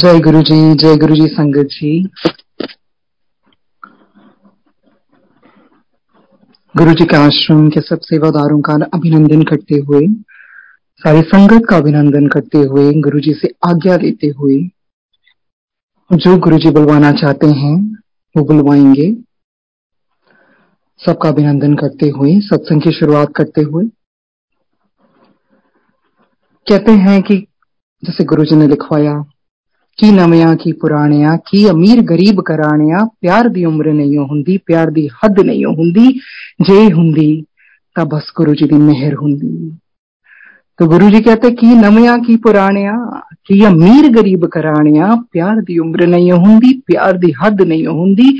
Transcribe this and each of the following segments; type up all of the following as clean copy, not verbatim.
जय गुरु जी संगत जी। गुरु जी के आश्रम के सब सेवादारों का अभिनंदन करते हुए, सारी संगत का अभिनंदन करते हुए, गुरु जी से आज्ञा लेते हुए जो गुरु जी बुलवाना चाहते हैं वो बुलवाएंगे। सबका अभिनंदन करते हुए सत्संग की शुरुआत करते हुए कहते हैं कि जैसे गुरु जी ने लिखवाया की नवियां की पुराणियां की अमीर गरीब कराणियां, प्यार दी उम्र नहीं हुंदी, प्यार दी हद नहीं हुंदी, जे हुंदी तां बस गुरु जी दी मेहर हुंदी। तो गुरु जी कहते की नवियां की पुराणियां की अमीर गरीब कराणियां, प्यार दी उम्र नहीं हुंदी, प्यार दी हद नहीं हुंदी,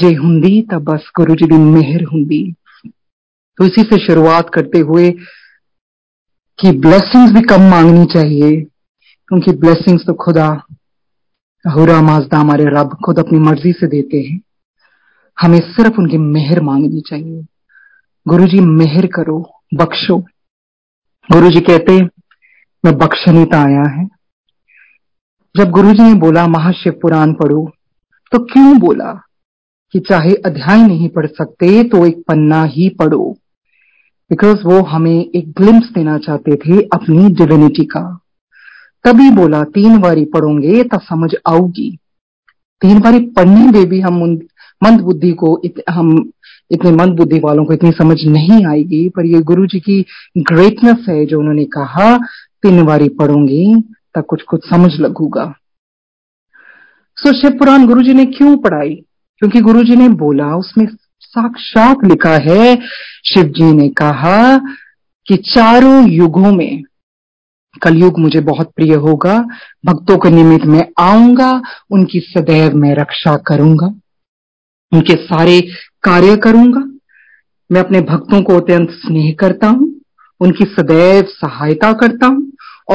जे हुंदी तां बस गुरु जी दी मेहर हुंदी। तो इसी से शुरुआत करते हुए कि ब्लेसिंग्स भी कम मांगनी चाहिए, क्योंकि ब्लेसिंग्स तो खुदा हुरा माजदा हमारे रब खुद अपनी मर्जी से देते हैं। हमें सिर्फ उनकी मेहर मांगनी चाहिए। गुरु जी मेहर करो, बख्शो। गुरु जी कहते मैं बख्शने तो आया है। जब गुरु जी ने बोला महाशिव पुराण पढ़ो, तो क्यों बोला कि चाहे अध्याय नहीं पढ़ सकते तो एक पन्ना ही पढ़ो? बिकॉज वो हमें एक ग्लिम्स देना चाहते थे अपनी डिविनिटी का। तभी बोला 3 बारी पढ़ोगे तब समझ आऊगी। 3 बारी पढ़ने में भी हम इतने मंद बुद्धि वालों को इतनी समझ नहीं आएगी, पर ये गुरु जी की ग्रेटनेस है जो उन्होंने कहा 3 बारी पढ़ोगे तब कुछ कुछ समझ लगूगा। सो शिव पुराण गुरु जी ने क्यों पढ़ाई? क्योंकि गुरु जी ने बोला, उसमें साक्षात लिखा है, शिव जी ने कहा कि चारों युगों में कलयुग मुझे बहुत प्रिय होगा, भक्तों के निमित्त मैं आऊंगा, उनकी सदैव मैं रक्षा करूंगा, उनके सारे कार्य करूंगा, मैं अपने भक्तों को अत्यंत स्नेह करता हूं, उनकी सदैव सहायता करता हूं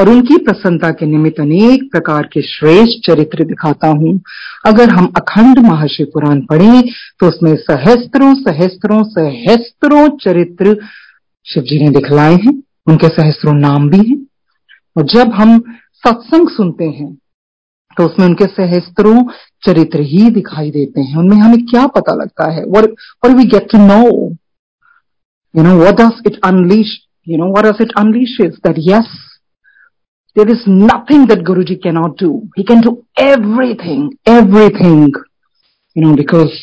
और उनकी प्रसन्नता के निमित्त अनेक प्रकार के श्रेष्ठ चरित्र दिखाता हूं। अगर हम अखंड महाशिव पुराण पढ़े तो उसमें सहस्त्रों सहस्त्रों सहस्त्रों चरित्र शिव जी ने दिखलाए हैं, उनके सहस्त्रों नाम भी हैं। और जब हम सत्संग सुनते हैं तो उसमें उनके सहस्त्रों चरित्र ही दिखाई देते हैं। उनमें हमें क्या पता लगता है? What we get to know, you know, what does it unleash? You know, what does it unleashes? That yes, there is nothing that Guruji cannot do. He can do everything, you know, because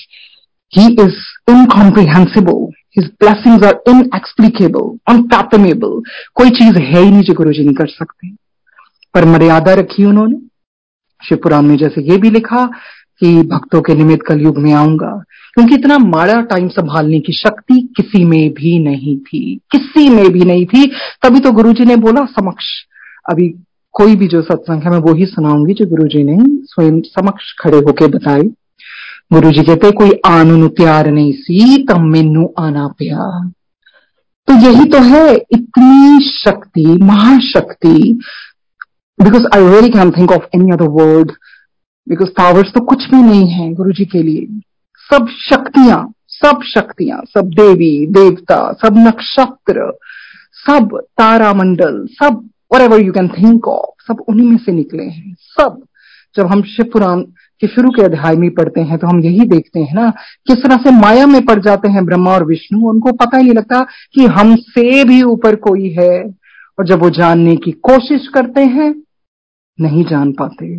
he is incomprehensible. His blessings are inexplicable, unfathomable. कोई चीज है ही नहीं जो गुरुजी नहीं कर सकते, पर मर्यादा रखी उन्होंने। शिवपुराण में जैसे ये भी लिखा कि भक्तों के निमित्त कलयुग में आऊंगा, क्योंकि इतना माड़ा टाइम संभालने की शक्ति किसी में भी नहीं थी, किसी में भी नहीं थी। तभी तो गुरुजी ने बोला समक्ष। अभी कोई भी जो सत्संग है मैं वो ही सुनाऊंगी जो गुरुजी ने स्वयं समक्ष खड़े होके बताए। गुरु जी कहते कोई आनू नू प्यार नहीं सी तो मेनू आना पिया। तो यही तो है इतनी शक्ति, महाशक्ति। Because I really can think of any other word, because powers तो कुछ भी नहीं है गुरु जी के लिए। सब शक्तियां, सब देवी देवता, सब नक्षत्र, सब तारामंडल, सब whatever you can think of, सब उन्हीं में से निकले हैं। सब जब हम शिव पुराण के शुरू के अध्याय में पढ़ते हैं तो हम यही देखते हैं ना, किस तरह से माया में पड़ जाते हैं ब्रह्मा और विष्णु। उनको पता ही नहीं लगता कि हमसे भी ऊपर कोई है, और जब वो जानने की कोशिश करते हैं नहीं जान पाते।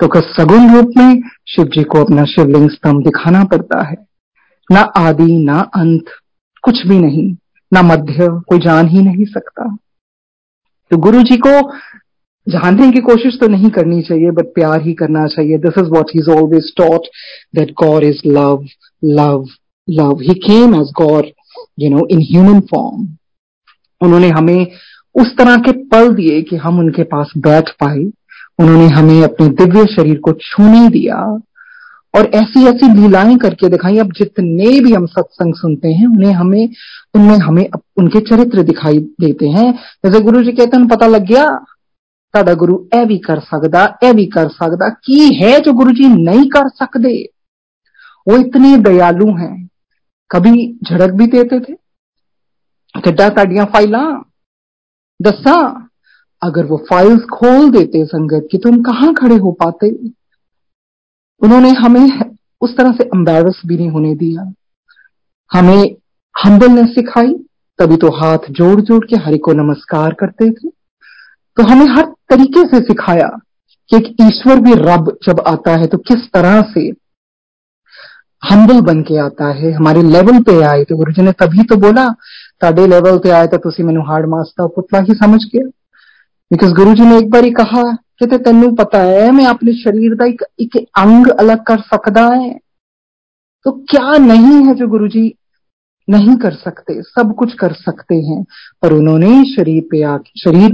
तो किस सगुण रूप में शिव जी को अपना शिवलिंग स्तंभ दिखाना पड़ता है। ना आदि ना अंत, कुछ भी नहीं, ना मध्य, कोई जान ही नहीं सकता। तो गुरु जी को जानने की कोशिश तो नहीं करनी चाहिए, बट प्यार ही करना चाहिए। This is what he is always taught, that God is love, love, love. He came as God, you know, in human form. उन्होंने हमें उस तरह के पल दिए कि हम उनके पास बैठ पाए। उन्होंने हमें अपने दिव्य शरीर को छूने दिया और ऐसी ऐसी लीलाएं करके दिखाई। अब जितने भी हम सत्संग सुनते हैं उनमें हमें उनके चरित्र दिखाई देते हैं। जैसे गुरु जी कहते हैं पता लग गया ताड़ा गुरु ए भी कर सकदा की है जो गुरु जी नहीं कर सकते। वो इतने दयालु हैं, कभी झड़क भी देते थे, फाइलां दसा अगर वो फाइल्स खोल देते संगत की तो हम कहाँ खड़े हो पाते। उन्होंने हमें उस तरह से एम्बैरस भी नहीं होने दिया, हमें हम्बलनेस सिखाई, तभी तो हाथ जोड़ जोड़ के हरि को नमस्कार करते थे। तो हमें हर तरीके से सिखाया कि एक ईश्वर भी रब जब आता है तो किस तरह से हम्बल बन के आता है। हमारे लेवल पे आए तो गुरु जी ने तभी तो बोला ताडे लेवल पे आए तो तुसी मैनू हाड़ मास्ता पुतला ही समझ गया। बिकॉज गुरु जी ने एक बार ही कहा कि तेनू पता है मैं अपने शरीर का एक अंग अलग कर सकता है, तो क्या नहीं है जो गुरु जी नहीं कर सकते, सब कुछ कर सकते हैं। पर उन्होंने शरीर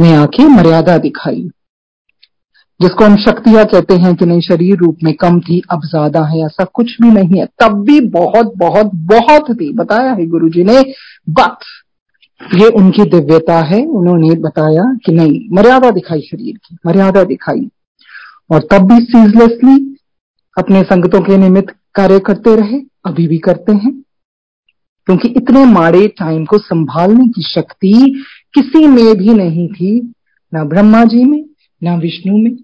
में आके मर्यादा दिखाई, जिसको हम शक्तियां कहते हैं कि नहीं शरीर रूप में कम थी अब ज्यादा है, ऐसा कुछ भी नहीं है। तब भी बहुत बहुत बहुत थी, बताया है गुरु जी ने। बट ये उनकी दिव्यता है, उन्होंने बताया कि नहीं मर्यादा दिखाई, शरीर की मर्यादा दिखाई, और तब भी सीजलेसली अपने संगतों के निमित्त कार्य करते रहे, अभी भी करते हैं, क्योंकि इतने माड़े टाइम को संभालने की शक्ति किसी में भी नहीं थी, ना ब्रह्मा जी में ना विष्णु में।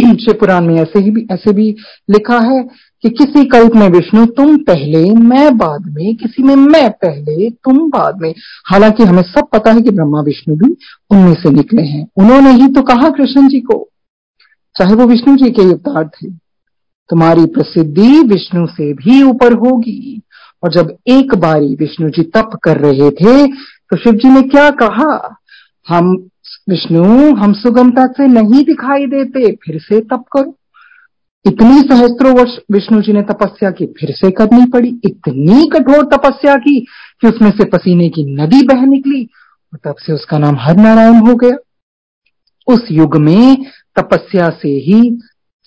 शिव पुराण में ऐसे भी लिखा है कि किसी कल्प में विष्णु तुम पहले मैं बाद में, किसी में मैं पहले तुम बाद में। हालांकि हमें सब पता है कि ब्रह्मा विष्णु भी उनमें से निकले हैं, उन्होंने ही तो कहा कृष्ण जी को, चाहे वो विष्णु जी के अवतार थे, तुम्हारी प्रसिद्धि विष्णु से भी ऊपर होगी। और जब एक बारी विष्णु जी तप कर रहे थे तो शिव जी ने क्या कहा, हम विष्णु हम सुगमता से नहीं दिखाई देते, फिर से तप करो। इतनी सहस्त्रों वर्ष विष्णु जी ने तपस्या की, फिर से करनी पड़ी, इतनी कठोर तपस्या की कि उसमें से पसीने की नदी बह निकली, और तब से उसका नाम हर नारायण हो गया। उस युग में तपस्या से ही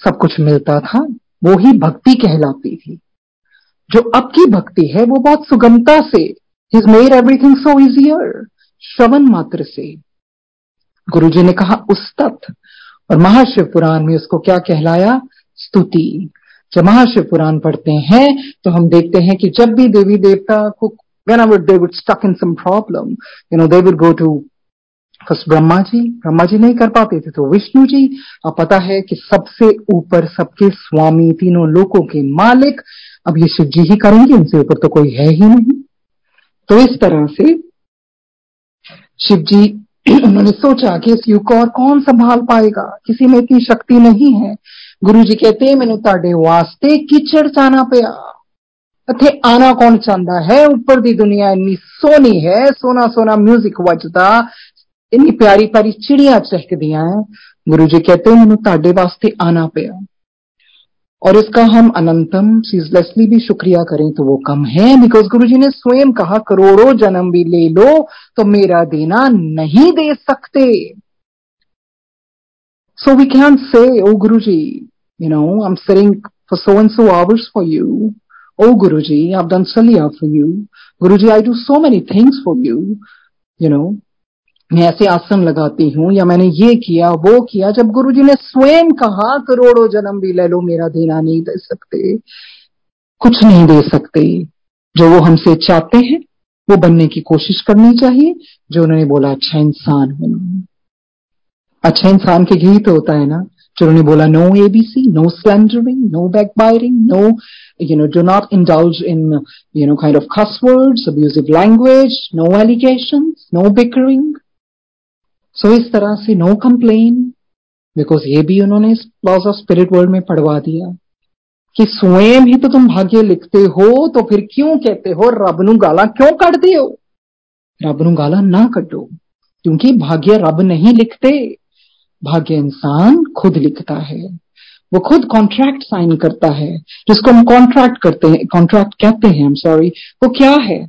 सब कुछ मिलता था, वो ही भक्ति कहलाती थी। जो अब की भक्ति है वो बहुत सुगमता से, He's made everything so easier, श्रवण मात्र से। गुरुजी ने कहा उस तत्व, और महाशिव पुराण में उसको क्या कहलाया, स्तुति। जब महाशिव पुराण पढ़ते हैं तो हम देखते हैं कि जब भी देवी देवता को whenever they would stuck in some problem, you know, they would go to first Brahma ji नहीं कर पाते थे तो विष्णु जी। अब पता है कि सबसे ऊपर, सबके स्वामी, तीनों लोकों के मालिक, अब ये शिव जी ही करेंगे, इनसे ऊपर तो कोई है ही नहीं। तो इस तरह से शिव जी, उन्होंने सोचा कि इस युग को और कौन संभाल पाएगा, किसी में इतनी शक्ति नहीं है। गुरु जी कहते मैनू ताडे वास्ते कीचड़ चाहना पिया, इत्थे आना कौन चाहता है, ऊपर दी दुनिया इन्नी सोहनी है, सोना सोना म्यूजिक वजदा, इन्नी प्यारी प्यारी चिड़िया चहकदियां हैं। गुरु जी कहते मैनू ताडे वास्ते आना पिया, और इसका हम अनंतम सीजलेसली भी शुक्रिया करें तो वो कम है। बिकॉज गुरुजी ने स्वयं कहा करोड़ों जन्म भी ले लो तो मेरा देना नहीं दे सकते। सो we can say O Guruji, you know I am sitting for so and so hours for you, O Guruji I have done सलिया for you, Guruji I do so many things for you, you know मैं ऐसे आसन लगाती हूँ, या मैंने ये किया वो किया। जब गुरुजी ने स्वयं कहा करोड़ों जन्म भी ले लो मेरा देना नहीं दे सकते, कुछ नहीं दे सकते। जो वो हमसे चाहते हैं वो बनने की कोशिश करनी चाहिए, जो उन्होंने बोला अच्छा इंसान होना। अच्छा इंसान के यही तो होता है ना, जो उन्होंने बोला no ABC, no slandering, no backbiting, no you know do not indulge in you know kind of cos words, abusive language, no allegations, no bickering. So इस तरह से नो कंप्लेन, बिकॉज ये भी उन्होंने लॉज ऑफ स्पिरिट वर्ल्ड में पढ़वा दिया कि स्वयं ही तो तुम भाग्य लिखते हो, तो फिर क्यों कहते हो रब नू गाला क्यों कढ़दे हो। रब नू गाला ना कढ़ो, क्योंकि भाग्य रब नहीं लिखते, भाग्य इंसान खुद लिखता है। वो खुद कॉन्ट्रैक्ट साइन करता है, जिसको हम कॉन्ट्रैक्ट कहते हैं आई एम सॉरी। वो क्या है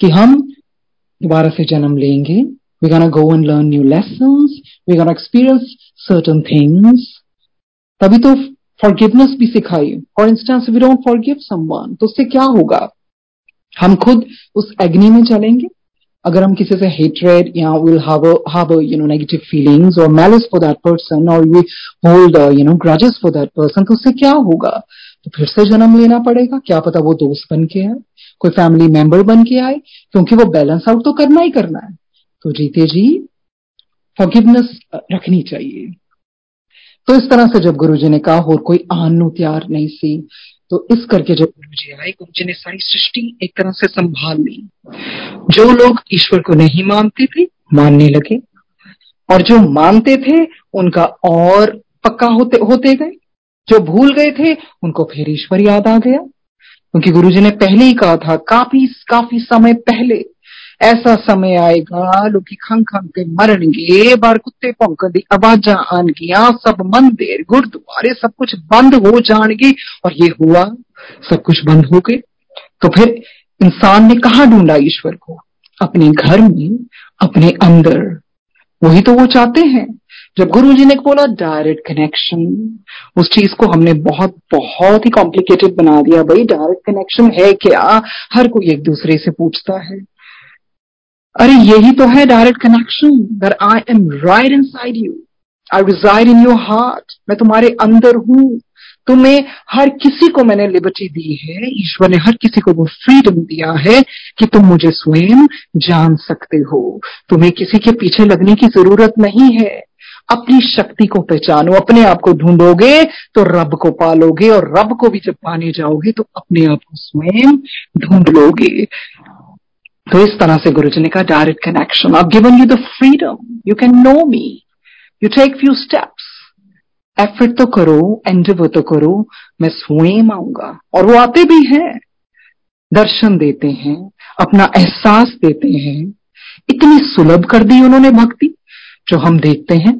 कि हम दोबारा से जन्म लेंगे, we're gonna go and learn new lessons, we're gonna experience certain things. तभी तो forgiveness भी सिखाई। For instance, if we don't forgive someone, तो उससे क्या होगा, हम खुद उस अग्नि में चलेंगे। अगर हम किसी से hatred या we'll harbor you know negative feelings or malice for that person, or we hold you know grudges for that person, तो उससे क्या होगा, तो फिर से जन्म लेना पड़ेगा। क्या पता वो दोस्त बन के आए, कोई फैमिली मेंबर बन के आए, क्योंकि वो बैलेंस आउट तो करना ही करना है। तो जीते जी फॉरगिवनेस रखनी चाहिए। तो इस तरह से जब गुरुजी ने कहा और कोई आनु तैयार नहीं सी, तो इस करके जब गुरुजी आए, गुरुजी ने सारी सृष्टि एक तरह से संभाल ली। जो लोग ईश्वर को नहीं मानते थे मानने लगे, और जो मानते थे उनका और पक्का होते गए, जो भूल गए थे उनको फिर ईश्वर याद आ गया। क्योंकि गुरुजी ने पहले ही कहा था, काफी समय पहले, ऐसा समय आएगा लोग खंग खंग के मरनगे, बार कुत्ते भौंकण दी आवाजा आनगियां, सब मंदिर गुरुद्वारे सब कुछ बंद हो जाएंगे। और ये हुआ, सब कुछ बंद हो गए। तो फिर इंसान ने कहाँ ढूंढा ईश्वर को? अपने घर में, अपने अंदर। वही तो वो चाहते हैं। जब गुरुजी ने बोला डायरेक्ट कनेक्शन, उस चीज को हमने बहुत बहुत ही कॉम्प्लिकेटेड बना दिया। भाई डायरेक्ट कनेक्शन है क्या? हर कोई एक दूसरे से पूछता है। अरे यही तो है direct connection, that I am right inside you, I reside in your heart. मैं तुम्हारे अंदर हूं। तुम्हें हर किसी को मैंने लिबर्टी दी है, ईश्वर ने हर किसी को वो फ्रीडम दिया है कि तुम मुझे स्वयं जान सकते हो। तुम्हें किसी के पीछे लगने की जरूरत नहीं है। अपनी शक्ति को पहचानो, अपने आप को ढूंढोगे तो रब को पालोगे, और रब को भी जब पाने जाओगे तो अपने आप को स्वयं ढूंढ लोगे। तो इस तरह से गुरुजी ने कहा direct connection, I have given you the freedom, you can know me, you take few steps, effort तो करो, एंडेवर तो करो, मैं स्वयं आऊंगा। और वो आते भी हैं, दर्शन देते हैं, अपना एहसास देते हैं। इतनी सुलभ कर दी उन्होंने भक्ति, जो हम देखते हैं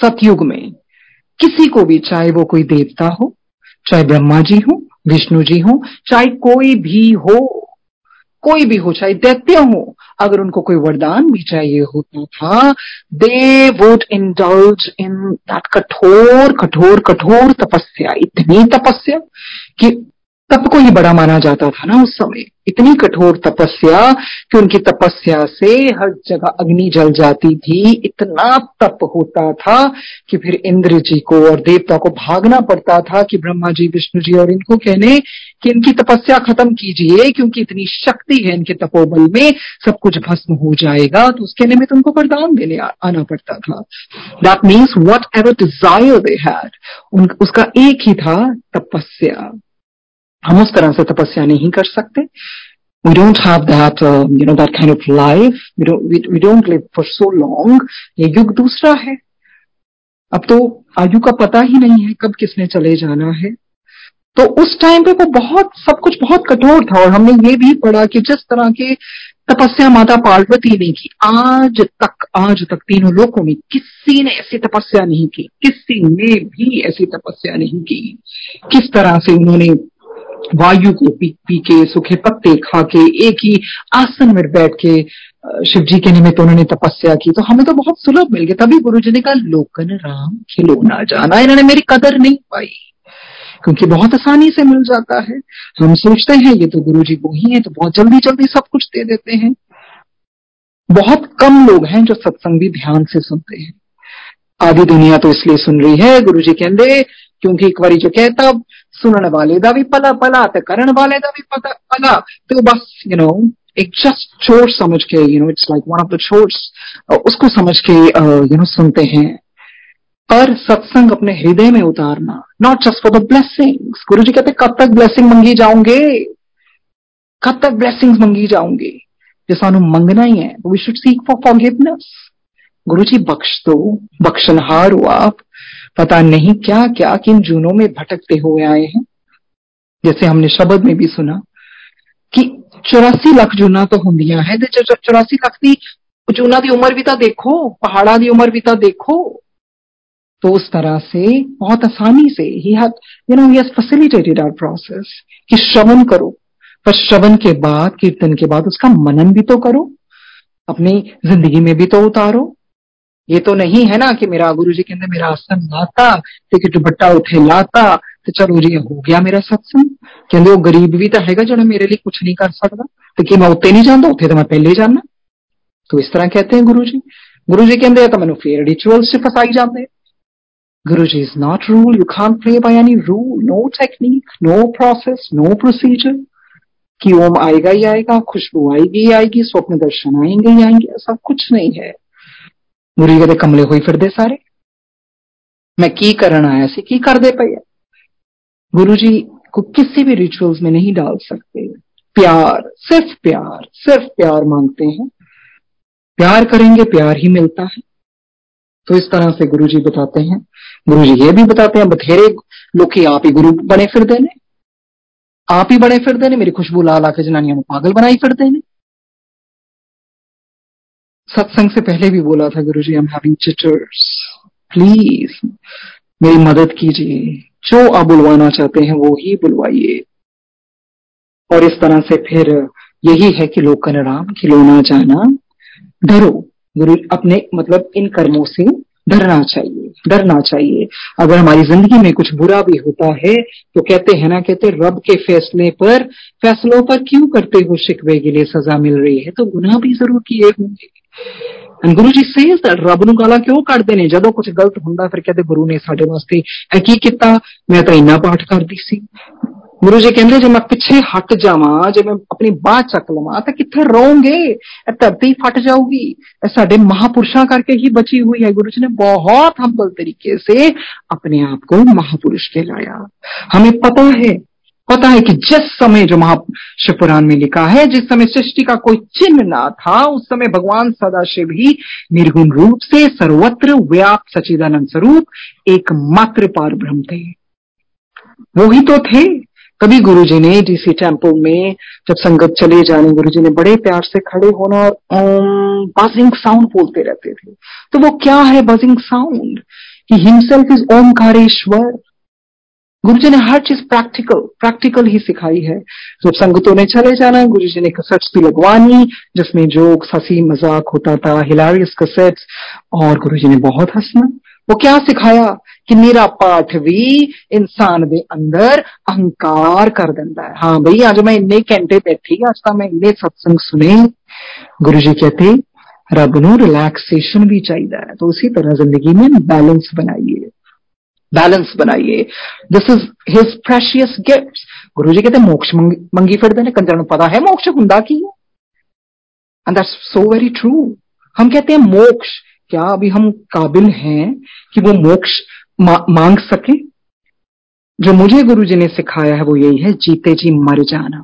सतयुग में किसी को भी, चाहे वो कोई देवता हो, चाहे ब्रह्मा जी हो, विष्णु जी हो, चाहे कोई भी हो, चाहे दैत्य हो, अगर उनको कोई वरदान भी चाहिए होता था, they would indulge in that कठोर तपस्या। इतनी तपस्या कि तप को ही बड़ा माना जाता था ना उस समय, इतनी कठोर तपस्या कि उनकी तपस्या से हर जगह अग्नि जल जाती थी। इतना तप होता था कि फिर इंद्र जी को और देवता को भागना पड़ता था कि ब्रह्मा जी, विष्णु जी और इनको कहने कि इनकी तपस्या खत्म कीजिए, क्योंकि इतनी शक्ति है इनके तपोबल में, सब कुछ भस्म हो जाएगा। तो उसके निमित्त उनको वरदान देने आना पड़ता था। That means whatever desire they had, उसका एक ही था, तपस्या। हम उस तरह से तपस्या नहीं कर सकते। We don't have that, that kind of life. We don't live for so long. ये युग दूसरा है। अब तो आयु का पता ही नहीं है कब किसने चले जाना है। तो उस टाइम पे वो सब कुछ बहुत कठोर था। और हमने ये भी पढ़ा कि जिस तरह के तपस्या माता पार्वती ने की, आज तक तीनों लोगों में किसी ने ऐसी तपस्या नहीं की, किसी ने भी ऐसी तपस्या नहीं की। किस तरह से उन्होंने वायु को पी के, सूखे पत्ते खा के, एक ही आसन में बैठ के शिव जी के निमित्त उन्होंने तपस्या की। तो हमें तो बहुत सुलभ मिल गया। तभी गुरुजी ने कहा लोकन राम खिलौना जाना। इन्होंने मेरी कदर नहीं पाई, क्योंकि बहुत आसानी से मिल जाता है। हम सोचते हैं ये तो गुरुजी वो ही है, तो बहुत जल्दी जल्दी सब कुछ दे देते हैं। बहुत कम लोग हैं जो सत्संग भी ध्यान से सुनते हैं। आधी दुनिया तो इसलिए सुन रही है गुरुजी के अंदर, क्योंकि एक बारी जो कहता सुनन वाले दा भी पला पला, तो करन वाले दा भी पता पला, तो बस एक जस्ट चोर समझ के, it's like one of the चोर्स, उसको समझ के सुनते हैं। पर सत्संग अपने हृदय में उतारना, not just for the blessings. Guru ji कहते कब तक ब्लेसिंग मंगी जाओगे, कब तक ब्लेसिंग्स मंगी जाओगे? जो सानू मंगना ही है, we should seek for forgiveness. Guru ji बख्श दो, बख्शनहार हो आप। पता नहीं क्या क्या किन जूनों में भटकते हुए आए हैं। जैसे हमने शब्द में भी सुना कि 84 लाख जूना तो होंदिया है, 84 लाख की जूना की उम्र भी तो देखो, पहाड़ा की उम्र भी तो देखो। तो उस तरह से बहुत आसानी से he has facilitated our process कि श्रवण करो, पर श्रवण के बाद, कीर्तन के बाद उसका मनन भी तो करो, अपनी जिंदगी में भी तो उतारो। ये तो नहीं है ना कि मेरा गुरुजी के अंदर मेरा आसन लाता, टिकट दुपट्टा उठे लाता, तो चलो जी हो गया मेरा सत्संग। कहते वो गरीब भी तो हैगा जो मेरे लिए कुछ नहीं कर सकता, तो कि मैं उत्ते नहीं जाता, उत्ते तो मैं पहले जाना। तो इस तरह कहते हैं गुरुजी के अंदर तो मैं फिर रिचुअल्स से फसाई जाते। Guruji is not rule, you can't play by any rule, no technique, no process, no procedure कि ओम आएगा ही आएगा, खुशबू आएगी ही आएगी, स्वप्न दर्शन आएंगे ही आएंगे, ऐसा कुछ नहीं है। मुरीगे दे कमले होई फिरदे सारे, मैं की करन आया सी की करदे पए। गुरु जी को किसी भी रिचुअल्स में नहीं डाल सकते। प्यार, सिर्फ प्यार, सिर्फ प्यार मांगते हैं। प्यार करेंगे प्यार ही मिलता है। तो इस तरह से गुरु जी बताते हैं। गुरु जी ये भी बताते हैं बथेरे लोग आप ही गुरु बने फिरदे ने, आप ही बने फिरदे ने, मेरी खुशबू ला ला के जनानियां नूं पागल बनाई फिरदे ने। सत्संग से पहले भी बोला था Guruji, I am having cheaters, please मेरी मदद कीजिए, जो आप बुलवाना चाहते हैं वो ही बुलवाइए। और इस तरह से फिर यही है कि लोकन राम खिलौना जाना, डरो गुरु, अपने मतलब इन कर्मों से डरना चाहिए, डरना चाहिए। अगर हमारी जिंदगी में कुछ बुरा भी होता है तो कहते हैं ना, कहते रब के फैसलों पर क्यों करते हो शिकवे के लिए सजा मिल रही है, तो गुनाह भी जरूर किए होंगे। गुरु जी से रब नू गाला क्यों कढ़दे ने जदों कुछ गलत हुंदा, फिर कहते गुरु ने साडे वास्ते ऐ की कीता, मैं तां इन्ना पाठ करदी सी। गुरु जी कहंदे जे मैं पिछे हट जावां, जे मैं अपनी बाह चक लवां तां कित्थे रहोंगे, ऐ धरती फट जाऊगी, ऐ साडे महापुरुषां करके ही बची हुई है। गुरु जी ने बहुत हम्बल तरीके से अपने आप को महापुरुष कहलाया। हमें पता है कि जिस समय, जो महाशिव पुराण में लिखा है, जिस समय सृष्टि का कोई चिन्ह ना था, उस समय भगवान सदाशिव ही निर्गुण रूप से सर्वत्र व्याप्त सच्चिदानंद स्वरूप एकमात्र पार ब्रह्म थे। वो ही तो थे। कभी गुरुजी ने डीसी टेम्पल में जब संगत चले जाने, गुरुजी ने बड़े प्यार से खड़े होना और ओम बजिंग साउंड बोलते रहते थे। तो वो क्या है बजिंग साउंड? कि हिमसेल्फ इज ओंकारेश्वर। गुरुजी ने हर चीज प्रैक्टिकल ही सिखाई है। जब संगतों ने चले जाना, गुरुजी ने कैसेट्स भी लगवानी जिसमें जोक्स, हंसी मजाक होता था, हिलारियस कैसेट्स, और गुरुजी ने बहुत हंसना। वो क्या सिखाया कि मेरा पाठ भी इंसान दे अंदर अहंकार कर दिंदा है। हाँ भाई, अज मैं इन्ने घंटे बैठी, अज तक मैं इन्ने सत्संग सुने। गुरुजी कहते रब नू रिलैक्सेशन भी चाहिए है। तो उसी तरह जिंदगी में बैलेंस बनाइए। This is his precious gift. गुरु जी कहते मोक्ष मंगी फिरते हैं, कंजर पता है मोक्ष हुंदा की है। And that's so very true. हम कहते हैं मोक्ष, क्या अभी हम काबिल हैं कि वो मोक्ष मांग सके? जो मुझे गुरु जी ने सिखाया है वो यही है, जीते जी मर जाना,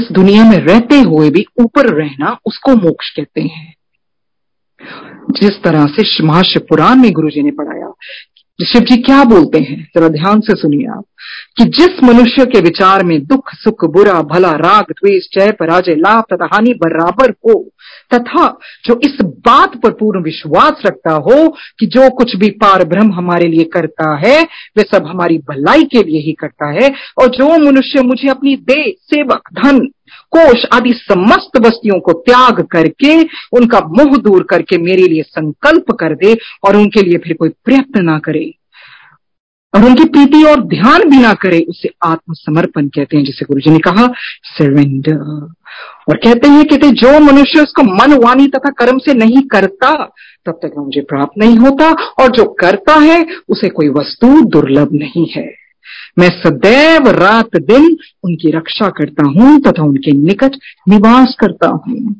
इस दुनिया में रहते हुए भी ऊपर रहना, उसको मोक्ष कहते हैं। जिस तरह से महाशिव पुराण में गुरुजी ने पढ़ाया, शिव जी क्या बोलते हैं जरा ध्यान से सुनिए आप, कि जिस मनुष्य के विचार में दुख सुख, बुरा भला, राग द्वेष, जय पराजय, लाभ तथा हानि बराबर हो, तथा जो इस बात पर पूर्ण विश्वास रखता हो कि जो कुछ भी पार ब्रह्म हमारे लिए करता है वे सब हमारी भलाई के लिए ही करता है, और जो मनुष्य मुझे अपनी देह, सेवक, धन, कोष आदि समस्त वस्तुओं को त्याग करके उनका मोह दूर करके मेरे लिए संकल्प कर दे और उनके लिए फिर कोई प्रयत्न ना करे और उनकी प्रीति और ध्यान भी ना करे, उसे आत्मसमर्पण कहते हैं, जिसे गुरुजी ने कहा सरेंडर। और कहते हैं जो मनुष्य उसको मन, वाणी तथा कर्म से नहीं करता तब तक मुझे प्राप्त नहीं होता, और जो करता है उसे कोई वस्तु दुर्लभ नहीं है। मैं सदैव रात दिन उनकी रक्षा करता हूं तथा उनके निकट निवास करता हूं।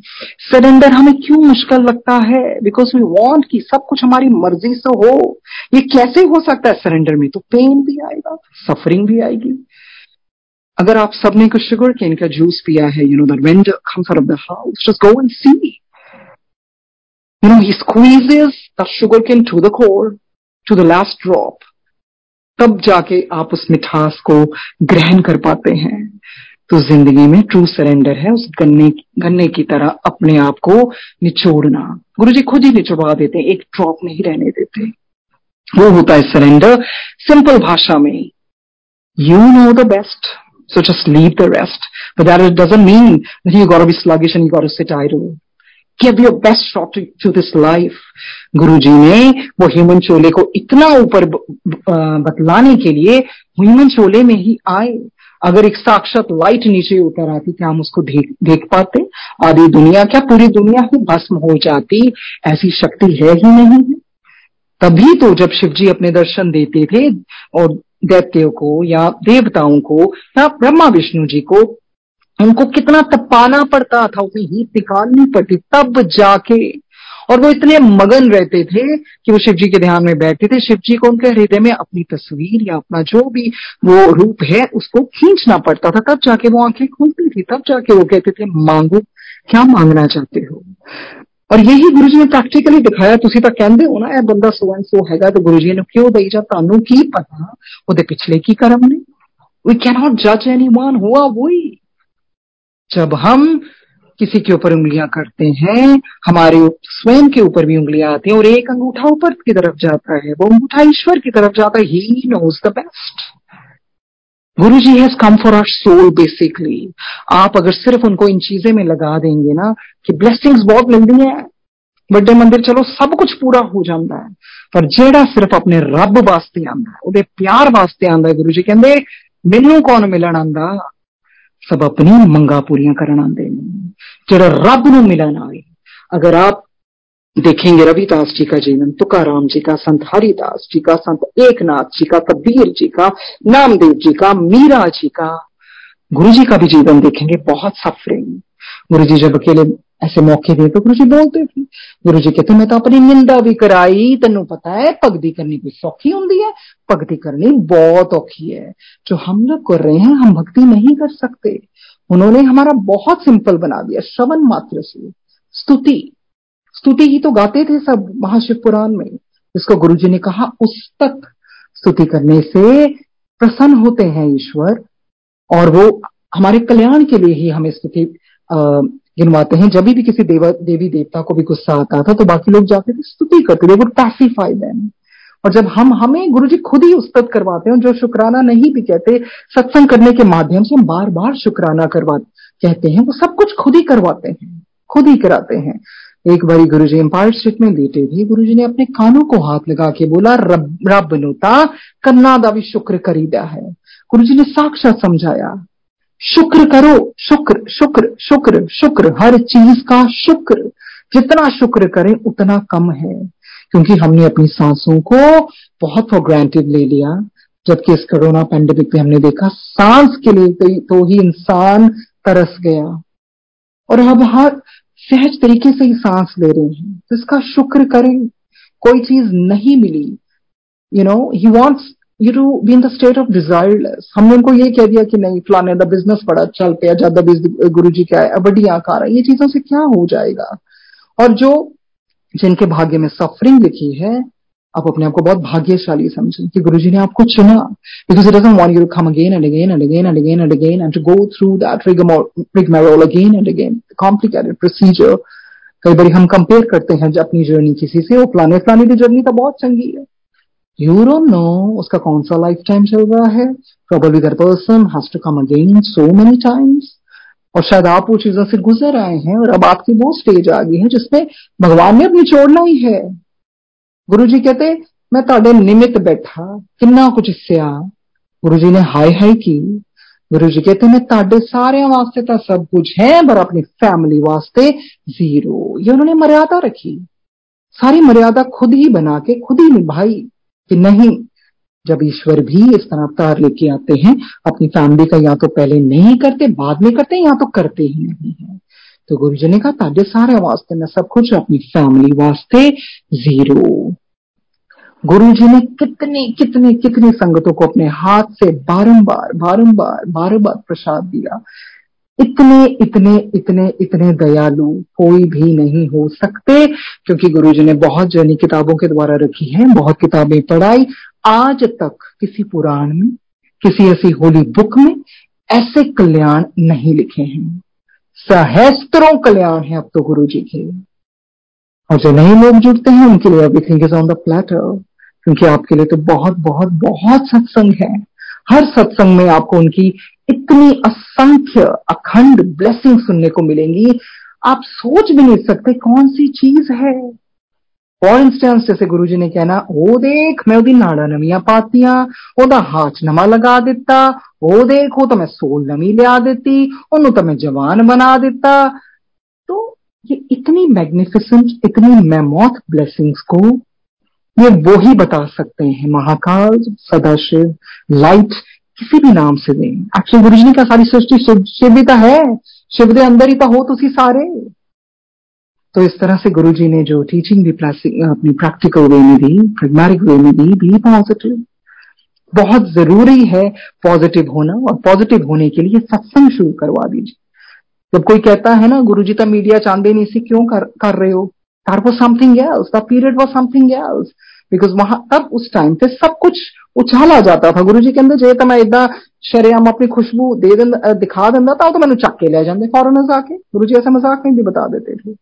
सरेंडर हमें क्यों मुश्किल लगता है? बिकॉज वी वांट कि सब कुछ हमारी मर्जी से हो। ये कैसे हो सकता है? सरेंडर में तो पेन भी आएगा, सफरिंग भी आएगी। अगर आप सबने को शुगर केन का जूस पिया है, you know that when it comes out of the house, just go and see, you know, he squeezes the sugar cane to the core, to the last drop, तब जाके आप उस मिठास को ग्रहण कर पाते हैं। तो जिंदगी में ट्रू सरेंडर है उस गन्ने की तरह अपने आप को निचोड़ना। गुरु जी खुद ही निचोड़वा देते हैं, एक ड्रॉप नहीं रहने देते। वो होता है सरेंडर। सिंपल भाषा में, you know the best, so just leave the rest, but that doesn't mean that you got to be sluggish and you got to sit idle. Give your best shot to this life. Guruji ने वो human Sholay को इतना ऊपर बतलाने के लिए human Sholay में ही आए। अगर एक साक्षात लाइट नीचे उतर आती क्या हम उसको देख पाते? आधी दुनिया क्या पूरी दुनिया ही भस्म हो जाती, ऐसी शक्ति है ही नहीं। तभी तो जब शिवजी अपने दर्शन देते थे और दैत्यों को या देवताओं को या ब्रह्मा विष्णु जी को, उनको कितना तपाना पड़ता था, उन्हें हीट निकालनी पड़ती, तब जाके और वो इतने मगन रहते थे कि वो शिव जी के ध्यान में बैठते थे। शिव जी को उनके हृदय में अपनी तस्वीर या अपना जो भी वो रूप है उसको खींचना पड़ता था, तब जाके वो आंखें खुलती थी, तब जाके वो कहते थे मांगो क्या मांगना चाहते हो। और यही गुरु जी ने प्रैक्टिकली दिखाया। तुसी तां कहंदे हो ना यह बंदा सो एंड सो हैगा ते गुरु जी ने क्यों दई जा, तानू की पता ओहदे पिछले की कर्म ने। वी कैन नॉट जज एनीवन, हुआ वही। जब हम किसी के ऊपर उंगलियां करते हैं, हमारे स्वयं के ऊपर भी उंगलियां आती हैं, और एक अंगूठा ऊपर की तरफ जाता है, वो अंगूठा ईश्वर की तरफ जाता है। He knows the best. Guru ji has come for our soul basically. आप अगर सिर्फ उनको इन चीजें में लगा देंगे ना कि ब्लेसिंग्स बहुत मिलती है, बड़े मंदिर चलो सब कुछ पूरा हो जाता है, पर जेड़ा सिर्फ अपने रब वास्ते आंदा है, ओहदे प्यार वास्ते आंदा है, गुरु जी कहंदे मैनू कौन मिलन आंदा, सब अपनी मंगा पूरियां करन आंदे ने, जेड़ा रब नू मिलन आए। अगर आप देखेंगे रविदास जी का जीवन, तुकाराम जी का, संत हरिदास जी का, संत एकनाथ जी का, कबीर जी का, नामदेव जी का, मीरा जी का, गुरु जी का भी जीवन देखेंगे, बहुत सफरिंग। गुरु जी जब अकेले ऐसे मौके दे तो गुरु जी बोलते थे, गुरु जी कहते मैं तो अपनी निंदा भी कराई, तेनू पता है भगती करनी कोई सौखी होंदी है, भगती करनी बहुत औखी है। जो हम लोग कर रहे हैं हम भक्ति नहीं कर सकते। उन्होंने हमारा बहुत सिंपल बना दिया, श्रवण मात्र से स्तुति, स्तुति ही तो गाते थे सब महाशिव पुराण में, जिसको गुरु जी ने कहा उस तक स्तुति करने से प्रसन्न होते हैं ईश्वर, और वो हमारे कल्याण के लिए ही हमें स्तुति गिनवाते हैं। जब भी किसी देवी देवता को भी गुस्सा आता था तो बाकी लोग जाते थे स्तुति करते थे, वो पैसिफाई देन। और जब हमें गुरुजी खुद ही उस्तत करवाते हैं, जो शुक्राना नहीं भी कहते, सत्संग करने के माध्यम से हम बार बार शुक्राना कहते हैं, वो सब कुछ खुद ही करवाते हैं, खुद ही कराते हैं। एक बारी गुरुजी एम्पायर स्टेट में लेटे थे, गुरुजी ने अपने कानों को हाथ लगा के बोला रब नूता कन्ना दा भी शुक्र करीदा है। गुरुजी ने साक्षात समझाया शुक्र करो, शुक्र शुक्र शुक्र शुक्र, हर चीज का शुक्र, जितना शुक्र करें उतना कम है, क्योंकि हमने अपनी सांसों को बहुत फॉर ग्रांटेड ले लिया। जबकि इस कोरोना पैंडेमिक में हमने देखा सांस के लिए तो ही इंसान तरस गया, और अब हर सहज तरीके से ही सांस ले रहे हैं, तो इसका शुक्र करें। कोई चीज नहीं मिली, you know he wants You to be in the state of desireless। हमने उनको ये कह दिया कि नहीं फलाने दा बिजनेस बड़ा चल पे ज्यादा, गुरु जी क्या है बड़ी आंख आ रहा है, ये चीजों से क्या हो जाएगा। और जो जिनके भाग्य में सफरिंग लिखी है, आप अपने आप को बहुत भाग्यशाली समझें कि गुरु जी ने आपको चुना, because he doesn't want you to come again and again and again and again and again and to go through that rigmarole again and again, complicated procedure। कई बार हम कंपेयर करते हैं अपनी जर्नी किसी से, वो फलाने की जर्नी तो बहुत चंगी है, you don't know उसका कौन सा लाइफ टाइम चल रहा है, probably that person has to come again so many times। और शायद आप वो चीजों से गुजर आए हैं और अब आपकी वो स्टेज आ गई है जिसमें भगवान ने अपनी छोड़ना ही है। गुरु जी कहते मैं ताड़े निमित्त बैठा किन्ना कुछ सिया, गुरु जी ने हाय हाय की। गुरु जी कहते मैं ताड़े सारे वास्ते तो सब कुछ है, पर अपनी फैमिली वास्ते जीरो। ये उन्होंने मर्यादा रखी, सारी मर्यादा खुद ही बना के खुद ही निभाई कि नहीं। जब ईश्वर भी इस तरह अवतार लेके आते हैं, अपनी फैमिली का या तो पहले नहीं करते, बाद में करते हैं, या तो करते ही नहीं है। तो गुरु जी ने कहा ताजे सारे वास्ते में सब कुछ, अपनी फैमिली वास्ते जीरो। गुरु जी ने कितने कितने कितने संगतों को अपने हाथ से बारंबार बारंबार बारंबार प्रसाद दिया। इतने इतने इतने इतने दयालु कोई भी नहीं हो सकते, क्योंकि गुरुजी ने बहुत जर्नी किताबों के द्वारा रखी है, बहुत किताबें पढ़ाई। आज तक किसी पुराण में, किसी ऐसी होली बुक में ऐसे कल्याण नहीं लिखे हैं। सहस्त्रों कल्याण है अब तो गुरुजी के, और जो नए लोग जुड़ते हैं उनके लिए अब लिखेंगे ऑन द प्लेटर, क्योंकि आपके लिए तो बहुत बहुत बहुत सत्संग है। हर सत्संग में आपको उनकी इतनी असंख्य अखंड ब्लेसिंग सुनने को मिलेंगी, आप सोच भी नहीं सकते कौन सी चीज है। फॉर इंस्टेंस, जैसे गुरु जी ने कहना ओ देख मैं ओदी नाड़ा नवियां पातियां, ओदा हाथ नमा लगा दिता, ओ देखो तो मैं सोल नवी लिया देती, ओनू तो मैं जवान बना देता। तो ये इतनी मैग्निफिसेंट, इतनी मैमोथ ब्लेसिंग्स को ये वो ही बता सकते हैं, महाकाल, सदाशिव, लाइट, किसी भी नाम से दें। एक्चुअली गुरु जी ने कहा सारी सृष्टि शिव ही तो है, शिव के अंदर ही तो हो तुसी सारे। तो इस तरह से गुरुजी ने जो टीचिंग दी अपनी प्रैक्टिकल वे में दी, प्रैग्मेटिक वे में दी, बी पॉजिटिव। बहुत जरूरी है पॉजिटिव होना, और पॉजिटिव होने के लिए सत्संग शुरू करवा दीजिए। जब कोई कहता है ना गुरुजी ता मीडिया चांदनी से क्यों कर रहे हो, that was something else, that period was something else, because वहां तब उस टाइम पे सब कुछ उछाला जाता था। गुरुजी के अंदर जे तो मैं इदा शरेआम अपनी खुशबू दे दिखा दिंदा था, तो मैंने चक के ले जाते फॉरनर्स आके, गुरुजी ऐसा मजाक में भी बता देते थे।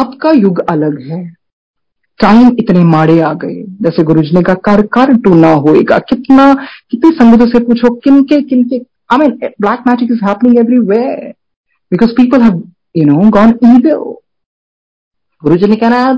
अब का युग अलग है, टाइम इतने माड़े आ गए, जैसे गुरुजी ने कहा कर टूना होएगा। कितना कितनी संगतों से पूछो किनके I mean black magic is happening everywhere because people have you know gone evil. Guruji ने कहना है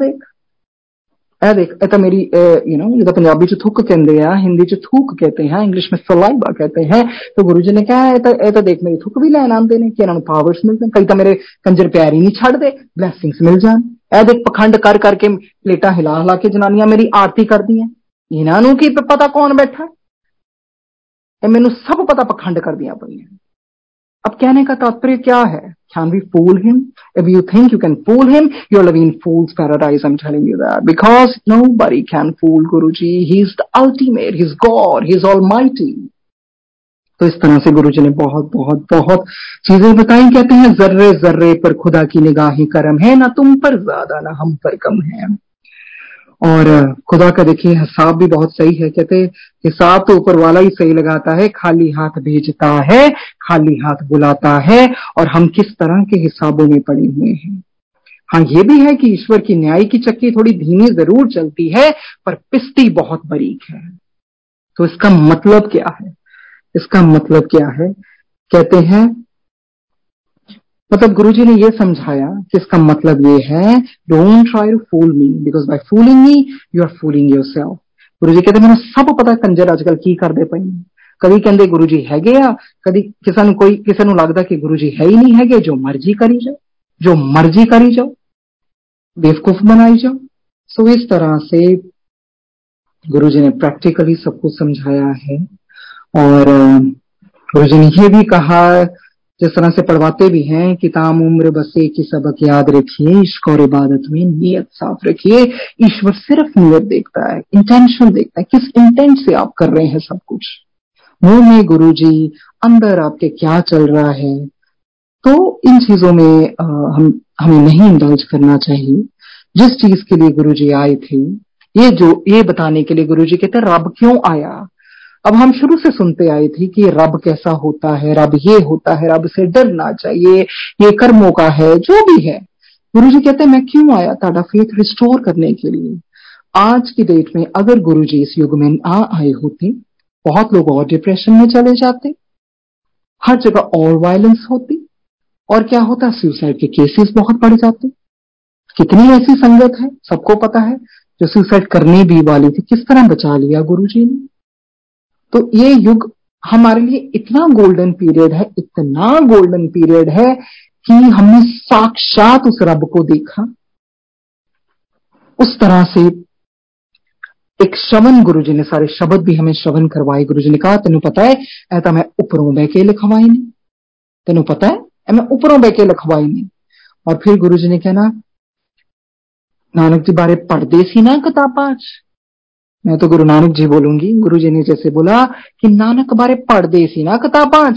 देख तो मेरी यू नो जो पंजाबी च थुक कहते हैं, हिंदी च थूक कहते हैं, इंग्लिश में सलाइवा कहते हैं। तो गुरुजी ने कहा तो देख मेरी थुक भी लैन आते हैं कि इन्होंने पावर्स मिल जाए, कई तो मेरे कंजर प्यार ही नहीं छड़ते, ब्लैसिंग्स मिल जाए। ए देख पखंड कर करके प्लेटा हिला हिला के जनानियां मेरी आरती कर दी, इन्होंने की पता कौन बैठा, मैनू सब पता, पखंड कर दिया पड़िया। अब कहने का तात्पर्य क्या है? Can we fool him? If you think you can fool him, you're living in fool's paradise, I'm telling you that. Because nobody can fool Guruji. He's the ultimate, he's God, he's almighty. तो इस तरह से गुरुजी ने बहुत बहुत बहुत चीजें बताई। कहते हैं जर्रे जर्रे पर खुदा की निगाहें करम है, ना तुम पर ज्यादा ना हम पर कम है। और खुदा का देखिए हिसाब भी बहुत सही है। कहते हिसाब तो ऊपर वाला ही सही लगाता है, खाली हाथ भेजता है, खाली हाथ बुलाता है। और हम किस तरह के हिसाबों में पड़े हुए हैं। हाँ, ये भी है कि ईश्वर की न्याय की चक्की थोड़ी धीमी जरूर चलती है, पर पिस्ती बहुत बारीक है। तो इसका मतलब क्या है? इसका मतलब क्या है? कहते हैं मतलब गुरुजी ने ये समझाया कि इसका मतलब ये है, don't try to fool me because by fooling me you are fooling yourself. Guruji कहते मैंने सब पता कंजर आजकल की करते पे ने, कभी कहते गुरुजी हैगे आ, कभी किसी नूं लगदा कि गुरुजी है ही नहीं हैगे। जो मर्जी करी जाओ बेवकूफ बनाई जाओ। सो इस तरह से गुरुजी ने प्रैक्टिकली सब कुछ समझाया है। और गुरुजी ने यह भी कहा, जिस तरह से पढ़वाते भी हैं कि ताम उम्र बसे की सबक याद रखिए, इश्क और इबादत में नियत साफ रखिए। ईश्वर सिर्फ नियत देखता है, इंटेंशन देखता है, किस इंटेंट से आप कर रहे हैं सब कुछ। मुंह में गुरुजी, अंदर आपके क्या चल रहा है। तो इन चीजों में हमें नहीं इंडल्ज करना चाहिए। जिस चीज के लिए गुरुजी आए थे, ये बताने के लिए गुरुजी कहते हैं रब क्यों आया। अब हम शुरू से सुनते आए थे कि रब कैसा होता है, रब ये होता है, रब से डरना चाहिए, ये कर्मों का है, जो भी है। गुरुजी कहते हैं मैं क्यों आया? ताड़ा फेथ रिस्टोर करने के लिए। आज की डेट में अगर गुरुजी इस युग में ना आए होते, बहुत लोग और डिप्रेशन में चले जाते, हर जगह और वायलेंस होती, और क्या होता, सुसाइड के केसेस बहुत बढ़ जाते। कितनी ऐसी संगत है सबको पता है जो सुसाइड करने भी वाली थी, किस तरह बचा लिया गुरुजी ने। तो ये युग हमारे लिए इतना गोल्डन पीरियड है, इतना गोल्डन पीरियड है कि हमने साक्षात उस रब को देखा। उस तरह से एक श्रवण गुरुजी ने, सारे शब्द भी हमें श्रवण करवाए। गुरुजी ने कहा तेनू पता है ऐसा मैं उपरों बह के लिखवाई नहीं, तेनू पता है मैं उपरों बह के लिखवाई नहीं। और फिर गुरुजी ने कहना नानक जी बारे पढ़ते सी ना किताबां, मैं तो गुरु नानक जी बोलूंगी। गुरु जी ने जैसे बोला कि नानक बारे पढ़दे सी ना किताबां,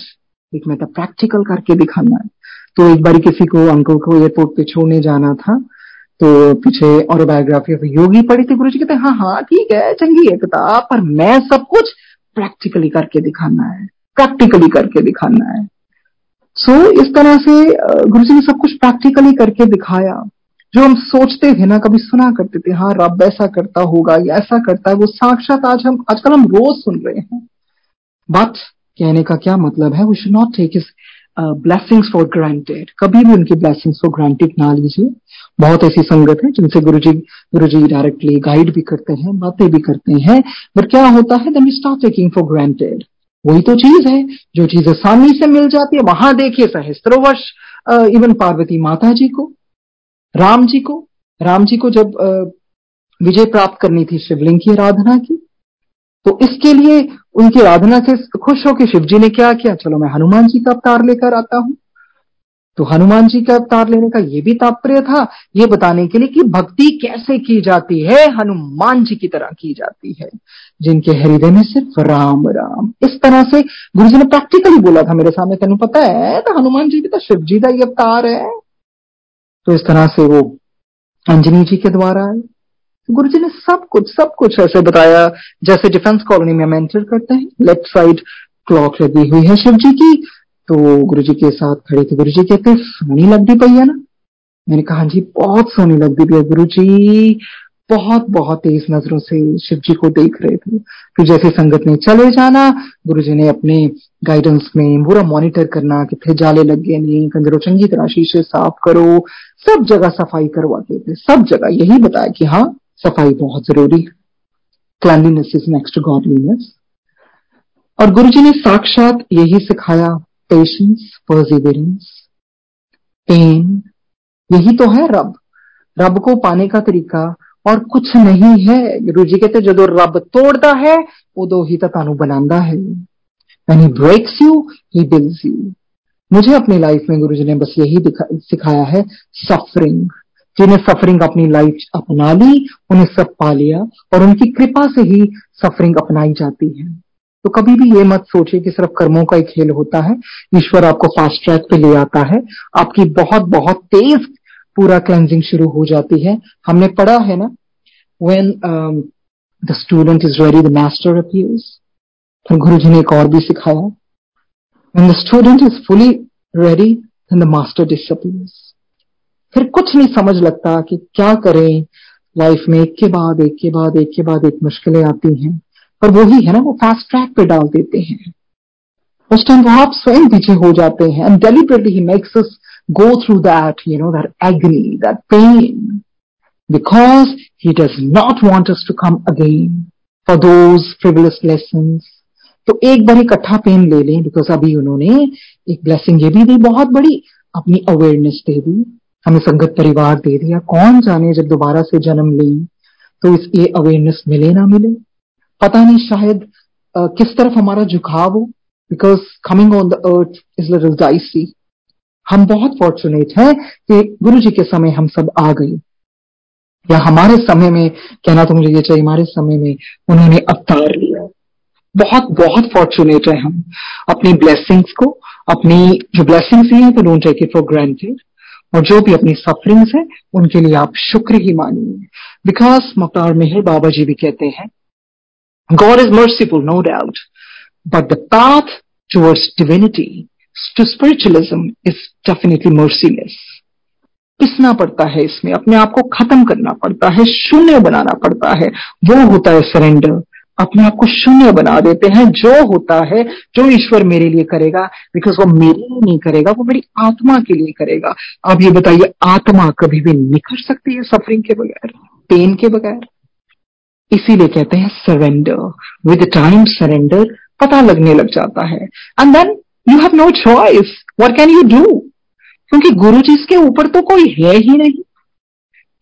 एक मैं तो प्रैक्टिकल करके दिखाना है। तो एक बार किसी को अंकल को एयरपोर्ट पे छोड़ने जाना था, तो पीछे ऑटोबायोग्राफी ऑफ योगी पढ़ी थी। गुरु जी कहते हाँ ठीक है, चंगी है किताब, पर मैं सब कुछ प्रैक्टिकली करके दिखाना है, प्रैक्टिकली करके दिखाना है। सो इस तरह से गुरु जी ने सब कुछ प्रैक्टिकली करके दिखाया। जो हम सोचते थे ना, कभी सुना करते थे हाँ रब ऐसा करता होगा या ऐसा करता है, वो साक्षात आजकल हम रोज सुन रहे हैं। बट कहने का क्या मतलब है, we should not take his blessings for granted. कभी भी उनकी ब्लेसिंग्स फॉर ग्रांटेड ना लीजिए। बहुत ऐसी संगत है जिनसे गुरुजी डायरेक्टली गाइड भी करते हैं, बातें भी करते हैं, बट क्या होता है then we start taking for granted. वही तो चीज है, जो चीज आसानी से मिल जाती है। वहां देखिए सहस्त्रों वर्ष इवन पार्वती माता जी को, राम जी को जब विजय प्राप्त करनी थी शिवलिंग की आराधना की, तो इसके लिए उनकी आराधना से खुश होकर शिव जी ने क्या किया, चलो मैं हनुमान जी का अवतार लेकर आता हूं। तो हनुमान जी का अवतार लेने का ये भी तात्पर्य था, ये बताने के लिए कि भक्ति कैसे की जाती है, हनुमान जी की तरह की जाती है जिनके हृदय में सिर्फ राम राम। इस तरह से गुरु जी ने प्रैक्टिकली बोला था मेरे सामने, तेन पता है तो हनुमान जी भी तो शिव जी का ही अवतार है। तो इस तरह से वो अंजनी जी के द्वारा आए। गुरु जी ने सब कुछ ऐसे बताया जैसे डिफेंस कॉलोनी में मेंटर करते हैं। लेफ्ट साइड क्लॉक लगी हुई है शिव जी की, तो गुरुजी के साथ खड़े थे। गुरुजी कहते सोनी लगती पई है ना? मैंने कहा जी बहुत सोनी लगती पई है। गुरुजी बहुत बहुत तेज नजरों से शिवजी को देख रहे थे। फिर जैसे संगत ने चले जाना, गुरुजी ने अपने गाइडेंस में पूरा मॉनिटर करना, कितने जाले लगे नहीं, कंजरों चंगी तरह शीशे साफ करो, सब जगह सफाई करवाते थे। सब जगह यही बताया कि हाँ सफाई बहुत जरूरी है, cleanliness is next to godliness. और गुरुजी ने साक्षात यही सिखाया, पेशेंस, परसिवरेंस, पेन, यही तो है रब। रब को पाने का तरीका और कुछ नहीं है। गुरु जी कहते जो रब तोड़ता है उदो ही तो तानू बनांदा है। When he breaks you, he builds you। मुझे अपनी लाइफ में गुरु जी ने बस यही सिखाया है, सफरिंग। जिन्हें सफरिंग अपनी लाइफ अपना ली उन्हें सब पा लिया, और उनकी कृपा से ही सफरिंग अपनाई जाती है। तो कभी भी ये मत सोचिए कि सिर्फ कर्मों का ही खेल होता है। ईश्वर आपको फास्ट ट्रैक पे ले आता है, आपकी बहुत बहुत तेज पूरा क्लेंजिंग शुरू हो जाती है। हमने पढ़ा है ना, when the student is ready the master appears. फिर गुरु जी ने एक और भी सिखाया, when the student is fully ready the master disappears. फिर कुछ नहीं समझ लगता कि क्या करें लाइफ में, एक के बाद एक मुश्किलें आती हैं, पर वही है ना वो फास्ट ट्रैक पे डाल देते हैं। उस टाइम वो आप स्वयं पीछे हो जाते हैं, and deliberately he makes us go through that, you know, that agony, that pain, because he does not want us to come again for those frivolous lessons. तो एक बार इकट्ठा पेन ले लें, बिकॉज अभी उन्होंने एक ब्लेसिंग ये भी दी बहुत बड़ी, अपनी अवेयरनेस दे दी हमें, संगत परिवार दे दिया। कौन जाने जब दोबारा से जन्म लें तो इस ये अवेयरनेस मिले ना मिले, पता नहीं, शायद किस तरफ हमारा झुकाव हो, because coming on the earth is little dicey. हम बहुत फॉर्चुनेट हैं कि गुरु जी के समय हम सब आ गए, या हमारे समय में, कहना तो मुझे ये चाहिए, हमारे समय में उन्होंने अवतार लिया। बहुत बहुत फॉर्चुनेट है हम। अपनी ब्लेसिंग्स को, अपनी जो ब्लेसिंग्स ही हैं तो don't take it for granted, और जो भी अपनी सफरिंग्स है उनके लिए आप शुक्र ही मानिए। बिकॉज मकदार मेहर बाबा जी भी कहते हैं, God is merciful, no doubt, but the path towards divinity, to spiritualism, is definitely merciless. पिसना पड़ता है इसमें, अपने आप को खत्म करना पड़ता है, शून्य बनाना पड़ता है। वो होता है सरेंडर, अपने आप को शून्य बना देते हैं। जो होता है, जो ईश्वर मेरे लिए करेगा, बिकॉज वो मेरे लिए नहीं करेगा, वो मेरी आत्मा के लिए करेगा। अब ये बताइए, आत्मा कभी भी निखर सकती है सफरिंग के बगैर, पेन के बगैर? इसीलिए कहते हैं सरेंडर। विद टाइम सरेंडर पता लगने लग जाता है, and then you have no choice, what can you do, क्योंकि गुरु जी के ऊपर तो कोई है ही नहीं।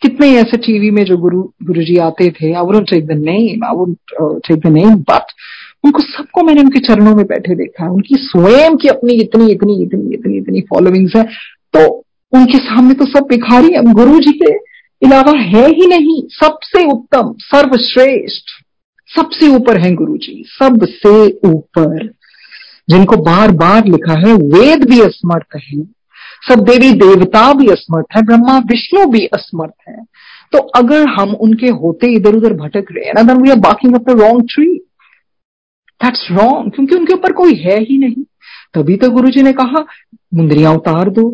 कितने ऐसे टीवी में जो गुरुजी आते थे, I wouldn't take the name, but उनको सबको मैंने उनके चरणों में बैठे देखा है। उनकी स्वयं की अपनी इतनी फॉलोइंग्स है, तो उनके सामने तो सब भिखारी हैं, गुरु जी के इलावा है ही नहीं। सबसे उत्तम, सर्वश्रेष्ठ, सबसे ऊपर है गुरु जी, सबसे ऊपर, जिनको बार बार लिखा है, वेद भी असमर्थ है, सब देवी देवता भी असमर्थ है, ब्रह्मा विष्णु भी असमर्थ है। तो अगर हम उनके होते इधर उधर भटक रहे हैं ना, then we are barking up the wrong tree, that's wrong, क्योंकि उनके ऊपर कोई है ही नहीं। तभी तो गुरु जी ने कहा मुंदरियां उतार दो।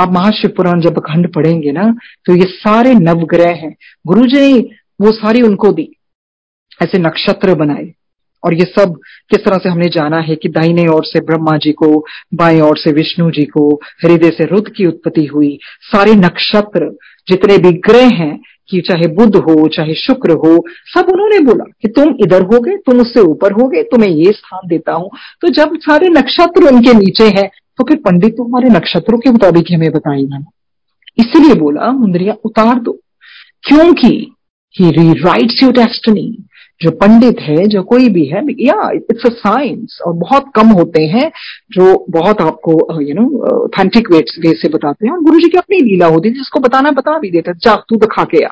आप महाशिव पुराण जब अखंड पढ़ेंगे ना, तो ये सारे नवग्रह हैं, गुरु जी वो सारी उनको दी, ऐसे नक्षत्र बनाए, और ये सब किस तरह से हमने जाना है कि दाहिने ओर से ब्रह्मा जी को, बाएं ओर से विष्णु जी को, हृदय से रुद्र की उत्पत्ति हुई। सारे नक्षत्र जितने भी ग्रह हैं, कि चाहे बुध हो चाहे शुक्र हो, सब उन्होंने बोला कि तुम इधर हो गए, तुम उससे ऊपर हो गए, तुम्हें ये स्थान देता हूं। तो जब सारे नक्षत्र उनके नीचे हैं, तो फिर पंडित तो हमारे नक्षत्रों के मुताबिक हमें बताएंगे ना। इसलिए बोला मुंदरियां उतार दो, क्योंकि ही रीराइट्स योर डेस्टिनी, जो पंडित है, जो कोई भी है, या इट्स अ साइंस, और बहुत कम होते हैं जो बहुत आपको यू नो ऑथेंटिक वे से बताते हैं। और गुरु जी की अपनी लीला होती है, जिसको बताना बता भी देता है, जा तू दिखा के आ,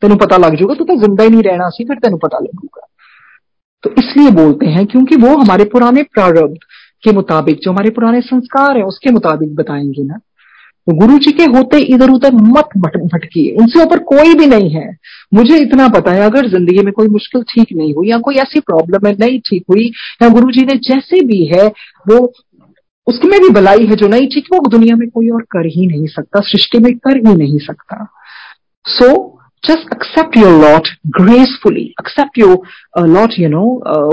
तेन पता लग जूगा, तू तो जिंदा ही नहीं रहना सी, फिर तेन पता लगूगा। तो इसलिए बोलते हैं क्योंकि वो हमारे पुराने प्रारब्ध के मुताबिक, जो हमारे पुराने संस्कार है उसके मुताबिक बताएंगे ना। तो गुरु जी के होते इधर उधर मत भटकिए, उनसे ऊपर कोई भी नहीं है। मुझे इतना पता है, अगर जिंदगी में कोई मुश्किल ठीक नहीं हुई या कोई ऐसी प्रॉब्लम है नहीं ठीक हुई, या गुरु जी ने जैसे भी है वो उसमें भी भलाई है जो नहीं ठीक, वो दुनिया में कोई और कर ही नहीं सकता, सृष्टि में कर ही नहीं सकता। सो Just accept your lot gracefully, accept your lot, you know,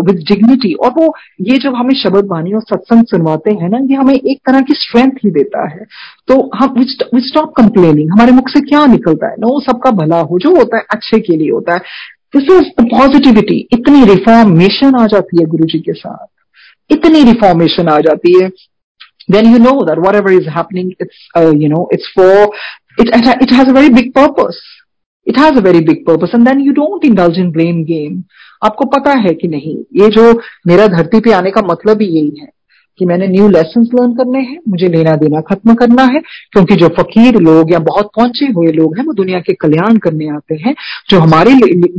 with dignity। और वो ये जब हमें शब्द वाणी और सत्संग सुनवाते हैं ना, ये हमें एक तरह की स्ट्रेंथ ही देता है। तो हम we stop complaining, हमारे मुख से क्या निकलता है ना, वो सबका भला हो, जो होता है अच्छे के लिए होता है। This is positivity. इतनी रिफॉर्मेशन आ जाती है गुरु जी के साथ, इतनी रिफॉर्मेशन आ जाती है। Then you know that whatever is happening, it has a very big purpose. It has a very big purpose, and then you don't indulge in blame game। आपको पता है कि नहीं, ये जो मेरा धरती पे आने का मतलब ही यही है कि मैंने न्यू लेसन्स लर्न करने हैं, मुझे लेना देना खत्म करना है, क्योंकि जो फकीर लोग या बहुत पहुंचे हुए लोग हैं वो दुनिया के कल्याण करने आते हैं, जो हमारे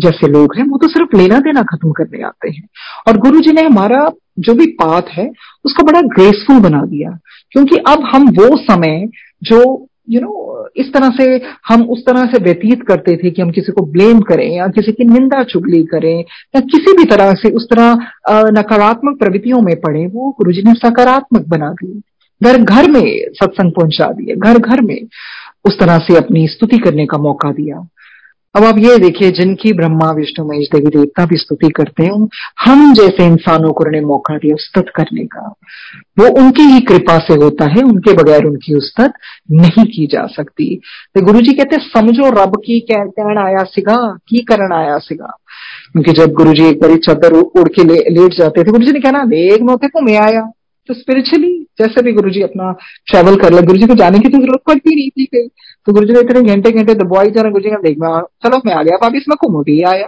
जैसे लोग हैं वो तो सिर्फ लेना देना खत्म करने आते हैं। और गुरु जी ने हमारा जो भी पाथ है उसको बड़ा ग्रेसफुल बना दिया, क्योंकि अब हम वो समय जो इस तरह से हम उस तरह से व्यतीत करते थे कि हम किसी को ब्लेम करें या किसी की निंदा चुगली करें या किसी भी तरह से उस तरह नकारात्मक प्रवृत्तियों में पड़े, वो गुरुजी ने सकारात्मक बना दिए। घर घर में सत्संग पहुंचा दिए, घर घर में उस तरह से अपनी स्तुति करने का मौका दिया। अब आप ये देखिए, जिनकी ब्रह्मा विष्णु महेश देवी देवता भी स्तुति करते हैं, हम जैसे इंसानों को उन्हें मौका दिया उस्तत करने का। वो उनकी ही कृपा से होता है, उनके बगैर उनकी उस्तत नहीं की जा सकती। तो गुरु जी कहते समझो रब की कहन आया सिगा की करण आया सिगा। क्योंकि जब गुरु जी एक बड़ी चादर उड़ के लेट जाते थे, गुरु जी ने कहना देख मैं उसे घूमे आया। तो स्पिरिचुअली जैसे भी गुरुजी अपना ट्रेवल कर ले, गुरुजी को जाने की तो जरूरत पड़ती नहीं थी कहीं। तो गुरुजी ने इतने घंटे घंटे दबाई जाना, गुरुजी ने देखना चलो मैं आ गया, अब इसमें घूम भी आया।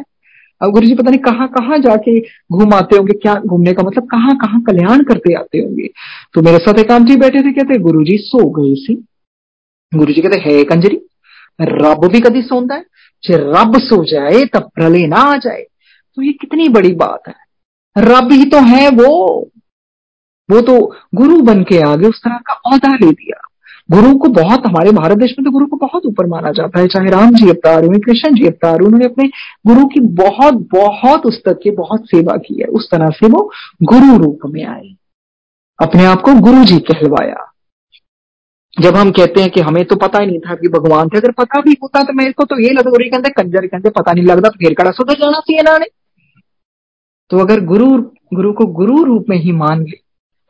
अब गुरुजी पता नहीं कहाँ कहाँ जाके घूम आते होंगे, क्या घूमने का मतलब कहाँ कहाँ कल्याण करते आते होंगे। तो मेरे साथ एक आम जी बैठे थे, कहते गुरुजी सो गए सी। गुरुजी कहते है कंजरी, रब भी कभी सोंदा है, जे रब सो जाए तब प्रलय ना आ जाए। तो ये कितनी बड़ी बात है, रब ही तो है वो तो गुरु बन के आगे उस तरह का औहदा ले दिया। गुरु को बहुत, हमारे भारत देश में तो गुरु को बहुत ऊपर माना जाता है, चाहे राम जी अवतार हुए, कृष्ण जी अवतार, उन्होंने अपने गुरु की बहुत बहुत उस तक की बहुत सेवा की है। उस तरह से वो गुरु रूप में आए, अपने आप को गुरु जी कहलवाया। जब हम कहते हैं कि हमें तो पता ही नहीं था कि भगवान थे, अगर पता भी होता तो मेरे को तो ये लगता, कहते कंजर कहते पता नहीं लगता, फिर कड़ा सुधर जाना चाहिए ना। तो अगर गुरु को गुरु रूप में ही मान ले,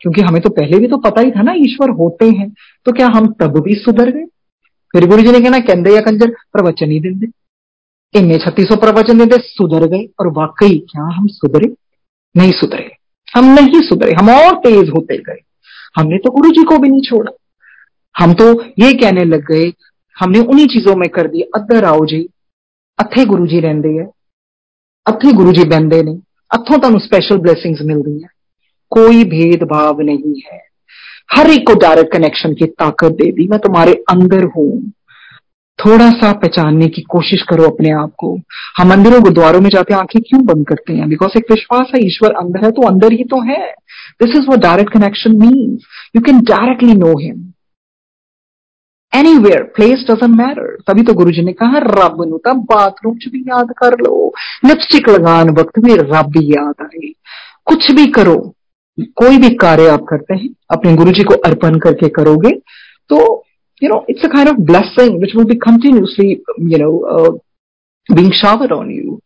क्योंकि हमें तो पहले भी तो पता ही था ना ईश्वर होते हैं, तो क्या हम तब भी सुधर गए? फिर गुरु जी ने कहना कहते या कंजर प्रवचन ही देंगे, इन्हें 3600 प्रवचन देते सुधर गए। और वाकई क्या हम सुधरे? नहीं सुधरे, हम नहीं सुधरे, हम और तेज होते गए। हमने तो गुरु जी को भी नहीं छोड़ा, हम तो ये कहने लग गए, हमने उन्हीं चीजों में कर दी, अदर आओ जी अथे गुरु जी रहते हैं, अथे गुरु जी बहते ने, अथों तुहानू स्पैशल ब्लैसिंग्स मिल रही है। कोई भेदभाव नहीं है, हर एक को डायरेक्ट कनेक्शन की ताकत दे दी। मैं तुम्हारे अंदर हूं, थोड़ा सा पहचानने की कोशिश करो अपने आप को। हम मंदिरों गुरुद्वारों में जाते आंखें क्यों बंद करते हैं? बिकॉज एक विश्वास है ईश्वर अंदर है, तो अंदर ही तो है। This is what direct connection means, you can directly know him anywhere, place doesn't matter. तभी तो गुरुजी ने कहा रब नू तां बाथरूम च भी याद कर लो, लिपस्टिक लगान वक्त भी रब याद आए। कुछ भी करो, कोई भी कार्य आप करते हैं, अपने गुरु जी को अर्पण करके करोगे तो it's a kind of blessing which will be continuously being showered on you.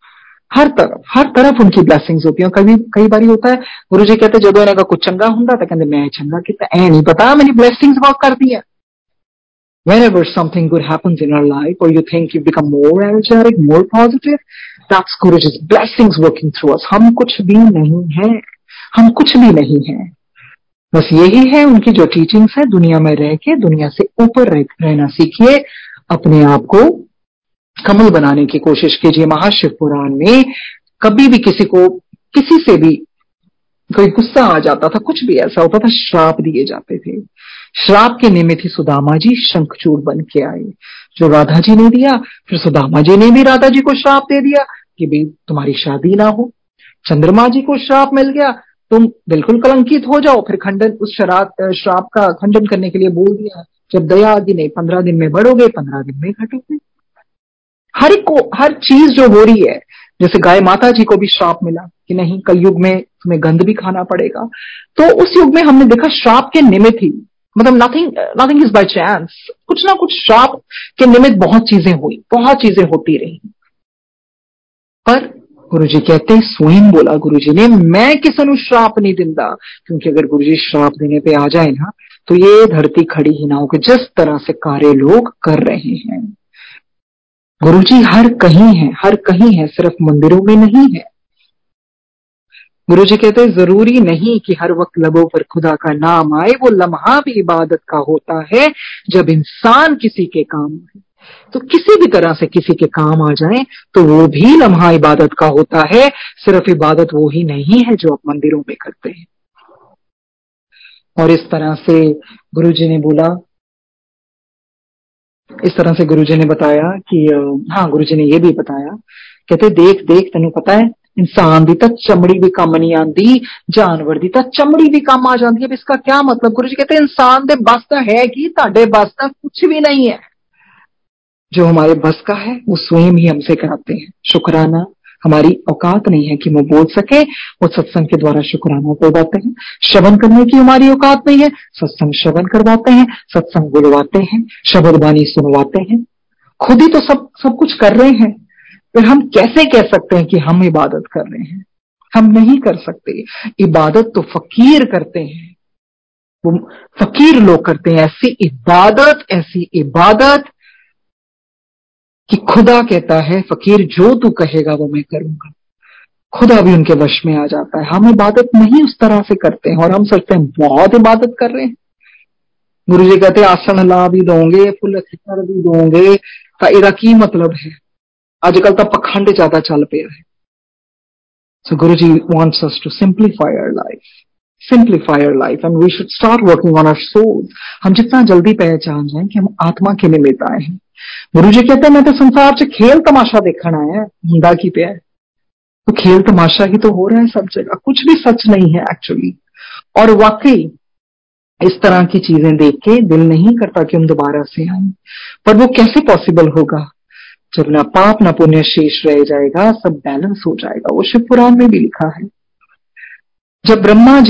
हर तरफ उनकी ब्लेसिंग्स होती हैं। कई बारी होता है गुरु जी कहते जदों इन्हां दा कुछ चंगा हुंदा तां कहंदे मैं चंगा कीता, ऐ नहीं पता मैंने ब्लेसिंग्स बहुत कर दी है। Whenever something good happens in our life or you think you become more energetic, more positive, that's Guruji's blessings working through us. हम कुछ भी नहीं है, हम कुछ भी नहीं है, बस यही है उनकी जो टीचिंग्स है। दुनिया में रह के दुनिया से ऊपर रहना सीखिए, अपने आप को कमल बनाने की कोशिश कीजिए। महाशिव पुराण में कभी भी किसी को किसी से भी कोई गुस्सा आ जाता था, कुछ भी ऐसा होता था, श्राप दिए जाते थे। श्राप के निमित्त ही सुदामा जी शंखचूड़ बन के आए, जो राधा जी ने दिया, फिर सुदामा जी ने भी राधा जी को श्राप दे दिया कि भाई तुम्हारी शादी ना हो। चंद्रमा जी को श्राप मिल गया, तुम बिल्कुल कलंकित हो जाओ। फिर खंडन, उस श्राप का खंडन करने के लिए बोल दिया, जब दया आदि ने 15 दिन में बढ़ोगे, 15 दिन में घटोगे। हर चीज जो हो रही है, जैसे गाय माता जी को भी श्राप मिला कि नहीं कलयुग में तुम्हें गंध भी खाना पड़ेगा। तो उस युग में हमने देखा श्राप के निमित्त ही, मतलब नथिंग इज बाय चांस, कुछ ना कुछ श्राप के निमित्त बहुत चीजें हुई, बहुत चीजें होती रही। पर गुरुजी कहते, स्वयं बोला गुरुजी ने, मैं किस अनुश्राप नहीं दिंदा, क्योंकि अगर गुरुजी श्राप देने पे आ जाए ना, तो ये धरती खड़ी ही ना हो, कि जिस तरह से कार्य लोग कर रहे हैं। गुरुजी हर कहीं है, हर कहीं है, सिर्फ मंदिरों में नहीं है। गुरुजी कहते हैं, जरूरी नहीं कि हर वक्त लबों पर खुदा का नाम आए, वो लम्हा भी इबादत का होता है जब इंसान किसी के काम आए। तो किसी भी तरह से किसी के काम आ जाए तो वो भी लम्हा इबादत का होता है। सिर्फ इबादत वो ही नहीं है जो आप मंदिरों में करते हैं। और इस तरह से गुरुजी ने बताया कि हाँ, गुरुजी ने ये भी बताया, कहते देख तेनू पता है, इंसान दी तां चमड़ी भी कम नहीं आती, जानवर दी तां चमड़ी भी कम आ जाती है। इसका क्या मतलब? गुरुजी कहते इंसान दे बस दा है कि ताडे बस दा कुछ भी नहीं है। जो हमारे बस का है वो स्वयं ही हमसे कराते हैं। शुक्राना हमारी औकात नहीं है कि वो बोल सके, वो सत्संग के द्वारा शुक्राना करवाते हैं। श्रवण करने की हमारी औकात नहीं है, सत्संग श्रवण करवाते हैं, सत्संग बुलवाते हैं, शब्द वाणी सुनवाते हैं। खुद ही तो सब कुछ कर रहे हैं, फिर हम कैसे कह सकते हैं कि हम इबादत कर रहे हैं? हम नहीं कर सकते। इबादत तो फकीर करते हैं, वो फकीर लोग करते हैं ऐसी इबादत कि खुदा कहता है, फकीर जो तू कहेगा वो मैं करूंगा। खुदा भी उनके वश में आ जाता है। हम इबादत नहीं उस तरह से करते हैं, और हम सोचते हैं बहुत इबादत कर रहे हैं। गुरु जी कहते आसन हिला भी दोगे, फुल खितर भी दोगे, एदा की मतलब है? आजकल तो पखंड ज्यादा चल पे है। So Guru ji wants us to simplify our life, simplify our life, and we should start working on our soul. हम जितना जल्दी पहचान जाए कि हम आत्मा के निमित्त आए हैं। गुरु जी कहते हैं मैं तो संसार च खेल तमाशा देखना आया, हुंदा की पिया? तो खेल तमाशा ही तो हो रहा है सब जगह, कुछ भी सच नहीं है एक्चुअली। और वाकई इस तरह की चीजें देख के दिल नहीं करता कि हम दोबारा से आए, पर वो कैसे पॉसिबल होगा जब ना पाप ना पुण्य शेष रह जाएगा, सब बैलेंस हो जाएगा। वो शिव पुराण में भी लिखा है। जब नारद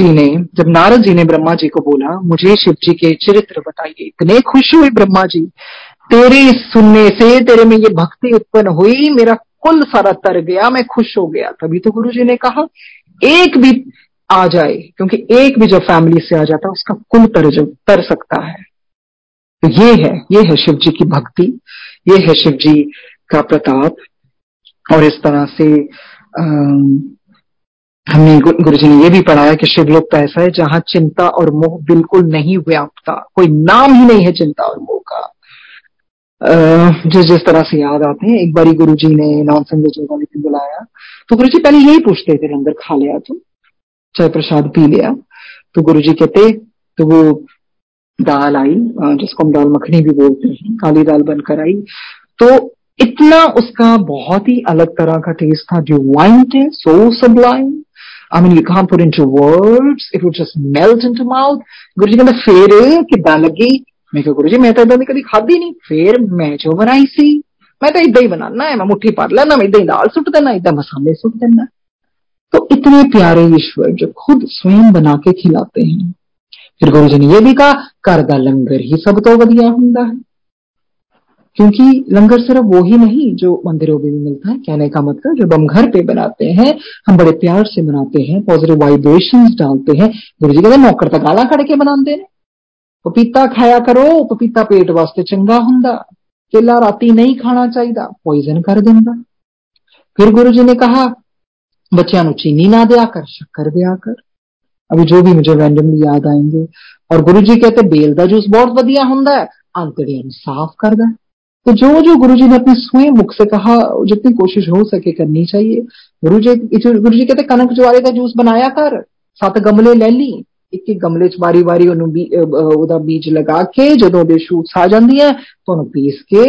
जी ने ब्रह्मा जी को बोला, मुझे शिव जी के चरित्र बताइए, इतने खुश हुए ब्रह्मा जी, तेरे सुनने से तेरे में ये भक्ति उत्पन्न हुई, मेरा कुल सारा तर गया, मैं खुश हो गया। तभी तो गुरु जी ने कहा एक भी आ जाए, क्योंकि एक भी जो फैमिली से आ जाता है उसका कुल तर सकता है। तो ये है शिव जी की भक्ति, ये है शिव जी का प्रताप। और इस तरह से हमने गुरु जी ने यह भी पढ़ाया कि शिवलोक तो ऐसा है जहां चिंता और मोह बिल्कुल नहीं व्यापता, कोई नाम ही नहीं है चिंता और मोह का। जिस तरह से याद आते हैं, एक बारी गुरुजी ने नॉनसेंस योगा लेकर बुलाया, तो गुरुजी पहले यही पूछते थे, अंदर खा लिया तो चाय प्रसाद पी लिया? तो गुरुजी कहते, तो वो दाल आई जिसको हम दाल मखनी भी बोलते हैं, काली दाल बनकर आई, तो इतना उसका बहुत ही अलग तरह का टेस्ट था, जो वाइन थे, so sublime, I mean you can't put into words, it would just melt into mouth. Guruji कहते फेरे कि दाल लगी? मैं क्या गुरु जी, मैं तो इदा की कभी खाधी नहीं, फिर मैं जो बनाई सी मैं तो इदा ही बनाना है, मैं मुट्ठी भर लेना, मैं इदा ही दाल सुट देना, इदा मसाले सुट देना। तो इतने प्यारे ईश्वर जो खुद स्वयं बना के खिलाते हैं। फिर गुरु जी ने यह भी कहा, घर का लंगर ही सब तो वधिया हुंदा है, क्योंकि लंगर सिर्फ वो ही नहीं जो मंदिरों में भी मिलता है। कहने का मतलब जब हम घर पे बनाते हैं, हम बड़े प्यार से बनाते हैं, पॉजिटिव वाइब्रेशन डालते हैं। गुरु जी कहते नौकर तो गाला खड़ के बनाते हैं, पपीता खाया करो, पपीता पेट वास्ते चंगा हुंदा, केला राती नहीं खाना चाहिए, पॉइजन कर देंदा। फिर गुरु जी ने कहा बच्चों चीनी ना दिया कर, शक्कर दिया कर, अभी जो भी मुझे रैंडमली याद आएंगे। और गुरु जी कहते बेल का जूस बहुत वधिया हुंदा है, आंतड़ियां साफ करदा। तो जो जो गुरु जी ने अपने स्वयं मुख से कहा, जितनी कोशिश हो सके करनी चाहिए। गुरु जी कहते कनक ज्वारे का जूस बनाया कर, 7 गमले ले ली, एक एक गमले च बारी बारी ओदा बीज लगा के जदों दे शूट आ जांदी है तो उन्हें पीस के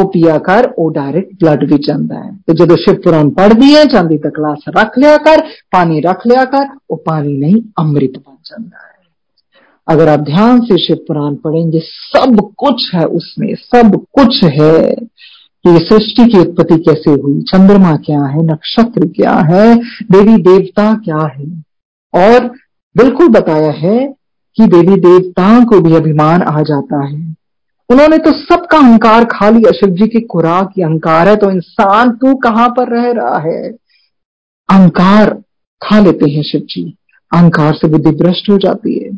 ओ पिया कर, ओ डायरेक्ट ब्लड भी जांदा है। तो जदों शिवपुराण पढ़दी है चांदी का ग्लास रख लिया कर, पानी रख लिया कर, वो पानी नहीं अमृत बन जाता है। अगर आप ध्यान से शिवपुराण पढ़ेंगे सब कुछ है उसमें, सब कुछ है कि सृष्टि की उत्पत्ति कैसे हुई, चंद्रमा क्या है, नक्षत्र क्या है, देवी देवता क्या है। और बिल्कुल बताया है कि देवी देवता को भी अभिमान आ जाता है, उन्होंने तो सबका अहंकार खा लिया। शिव जी की खुराक ये अहंकार है, तो इंसान तू कहां पर रह रहा है। अहंकार खा लेते हैं शिव जी, अहंकार से बुद्धि भ्रष्ट हो जाती है।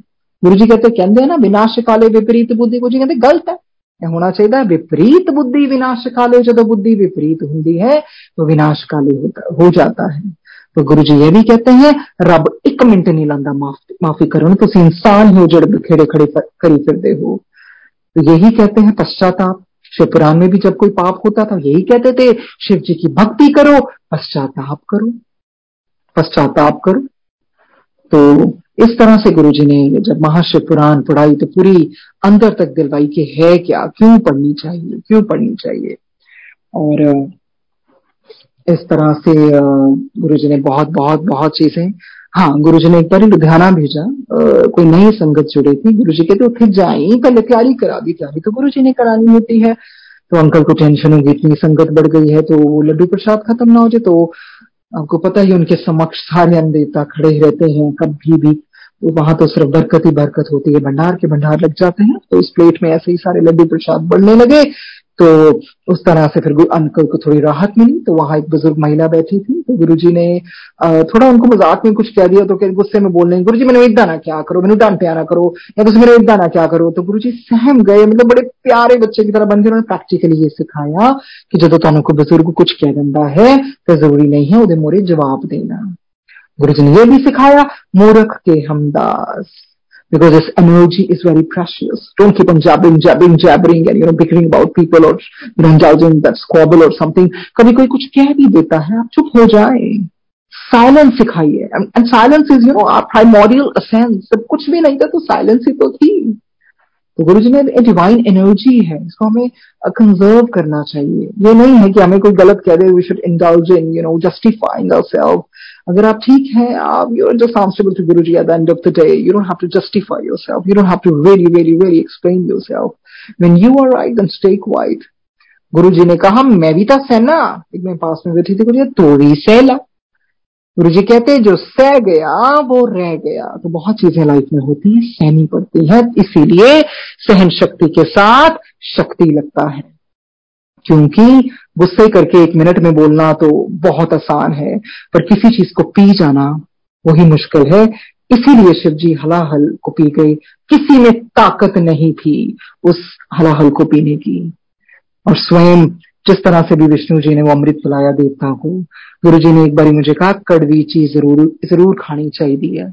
गुरु जी कहते हैं ना विनाश काले विपरीत बुद्धि, गुरु जी कहते गलत है, होना चाहिए विपरीत बुद्धि विनाश काले। जब बुद्धि विपरीत होती है तो विनाश काले हो जाता है। तो गुरु जी ये भी कहते हैं रब एक मिनट नहीं लांदा, माफी करो तुसी इंसान हो जड़ खेड़े खड़े करी फिरदे हो। तो यही कहते हैं पश्चाताप। शिवपुराण में भी जब कोई पाप होता था यही कहते थे शिव जी की भक्ति करो, पश्चाताप करो, पश्चाताप करो। तो इस तरह से गुरुजी ने जब महाशिवपुराण पढ़ाई तो पूरी अंदर तक दिलवाई कि है क्या, क्यों पढ़नी चाहिए, क्यों पढ़नी चाहिए। और इस तरह से गुरुजी ने बहुत बहुत बहुत चीजें। हाँ, गुरुजी ने एक बार लुधियाना भेजा, कोई नई संगत जुड़ी थी। गुरुजी कहते उठे जाए कल तैयारी करा दी, तैयारी तो गुरुजी ने करानी होती है। तो अंकल को टेंशन होगी इतनी संगत बढ़ गई है तो लड्डू प्रसाद खत्म ना हो जाए। तो आपको पता ही उनके समक्ष सारे देवता खड़े रहते हैं कभी भी, तो वहां तो सिर्फ बरकत ही बरकत होती है, भंडार के भंडार लग जाते हैं। तो इस प्लेट में ऐसे ही सारे लड्डू प्रसाद बढ़ने लगे। तो उस तरह से फिर अंकल को थोड़ी राहत मिली। तो वहां एक बुजुर्ग महिला बैठी थी, तो गुरुजी ने थोड़ा उनको मजाक में कुछ कह दिया। तो गुस्से में बोल रहे हैं गुरुजी मैंने इदा ना क्या करो, मैंने डांटे आना करो, या तुम मेरे इदा ना क्या करो। तो गुरुजी सहम गए, मतलब बड़े प्यारे बच्चे की तरह बन गए। उन्होंने प्रैक्टिकली ये सिखाया कि जब तुहानू कोई बुजुर्ग कुछ कह दिंदा है तो जरूरी नहीं है उहदे मोरे जवाब देना। गुरुजी ने यह भी सिखाया मूर्ख के हमदास, because this energy is very precious. Don't keep on jabbering and bickering about people or indulging that squabble or something. कभी कोई कुछ कह भी देता है आप चुप हो जाए, silence सिखाइए। And silence is our primordial essence. जब कुछ भी नहीं था तो silence ही तो थी। तो गुरुजी ने ये डिवाइन एनर्जी है, इसको हमें कंजर्व करना चाहिए। ये नहीं है कि हमें कोई गलत कह दे we should indulge in justifying ourselves. अगर आप ठीक है, आप you're just answerable to Guruji at the end of the day. You don't have to justify yourself. You don't have to really explain yourself. When you are right, then stay quiet. Guruji ने कहा मैं भी था सहना, एक मैं पास में बैठी थी गुरुजी, तो भी सहला। गुरुजी कहते जो सह गया वो रह गया। तो बहुत चीजें लाइफ में होती है, सहनी पड़ती है, इसीलिए सहन शक्ति के साथ शक्ति लगता है। क्योंकि गुस्से करके 1 मिनट में बोलना तो बहुत आसान है, पर किसी चीज को पी जाना वही मुश्किल है। इसीलिए शिव जी हलाहल को पी गए, किसी में ताकत नहीं थी उस हलाहल को पीने की। और स्वयं जिस तरह से भी विष्णु जी ने वो अमृत पिलाया देवता को, गुरु जी ने एक बारी मुझे कहा कड़वी चीज जरूर खानी चाहिए।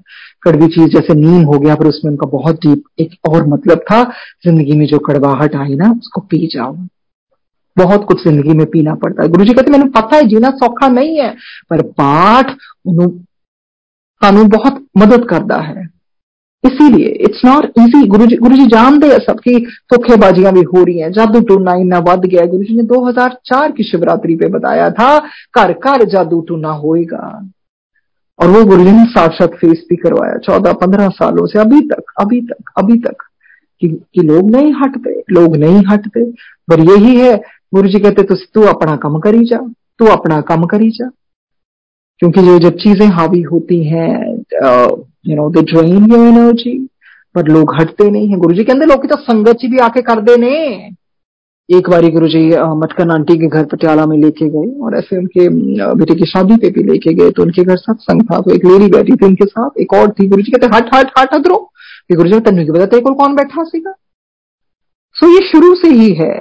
कड़वी चीज जैसे नीम हो गया, पर उसमें उनका बहुत डीप एक और मतलब था, जिंदगी में जो कड़वाहट आई ना उसको पी जाओ। बहुत कुछ जिंदगी में पीना पड़ता है। गुरु जी कहते मैंने पता है जीना सौखा नहीं है, पर पाठ कानून बहुत मदद करता है। इसीलिए इट्स नॉट इजी। गुरुजी जानते हैं सबकी धोखेबाजियां भी हो रही हैं, जादू टूना इन्ना बढ़ गया। गुरुजी ने 2004 की शिवरात्रि पे बताया था घर घर जादू टूना होएगा, और वो गुरुजी ने साक्षात फेस भी करवाया 14-15 सालों से अभी तक कि लोग नहीं हटते। पर यही है गुरुजी कहते तू अपना काम करी जा, तू अपना काम करी जा। क्योंकि जो जब चीजें हावी होती हैं दे ड्रेन योर एनर्जी, पर लोग हटते नहीं है। गुरुजी कहते लोग तो संगत जी भी आके कर देने। एक बारी गुरुजी मटकन आंटी के घर पटियाला में लेके गए, और ऐसे उनके बेटे की शादी पे भी लेके गए। तो उनके घर सत्संग था, तो एक लेडी बैठी थी उनके साथ, एक और थी। गुरुजी कहते हट अदरो। गुरुजी तेन की बताते कौन बैठा सीगा। सो ये शुरू से ही है,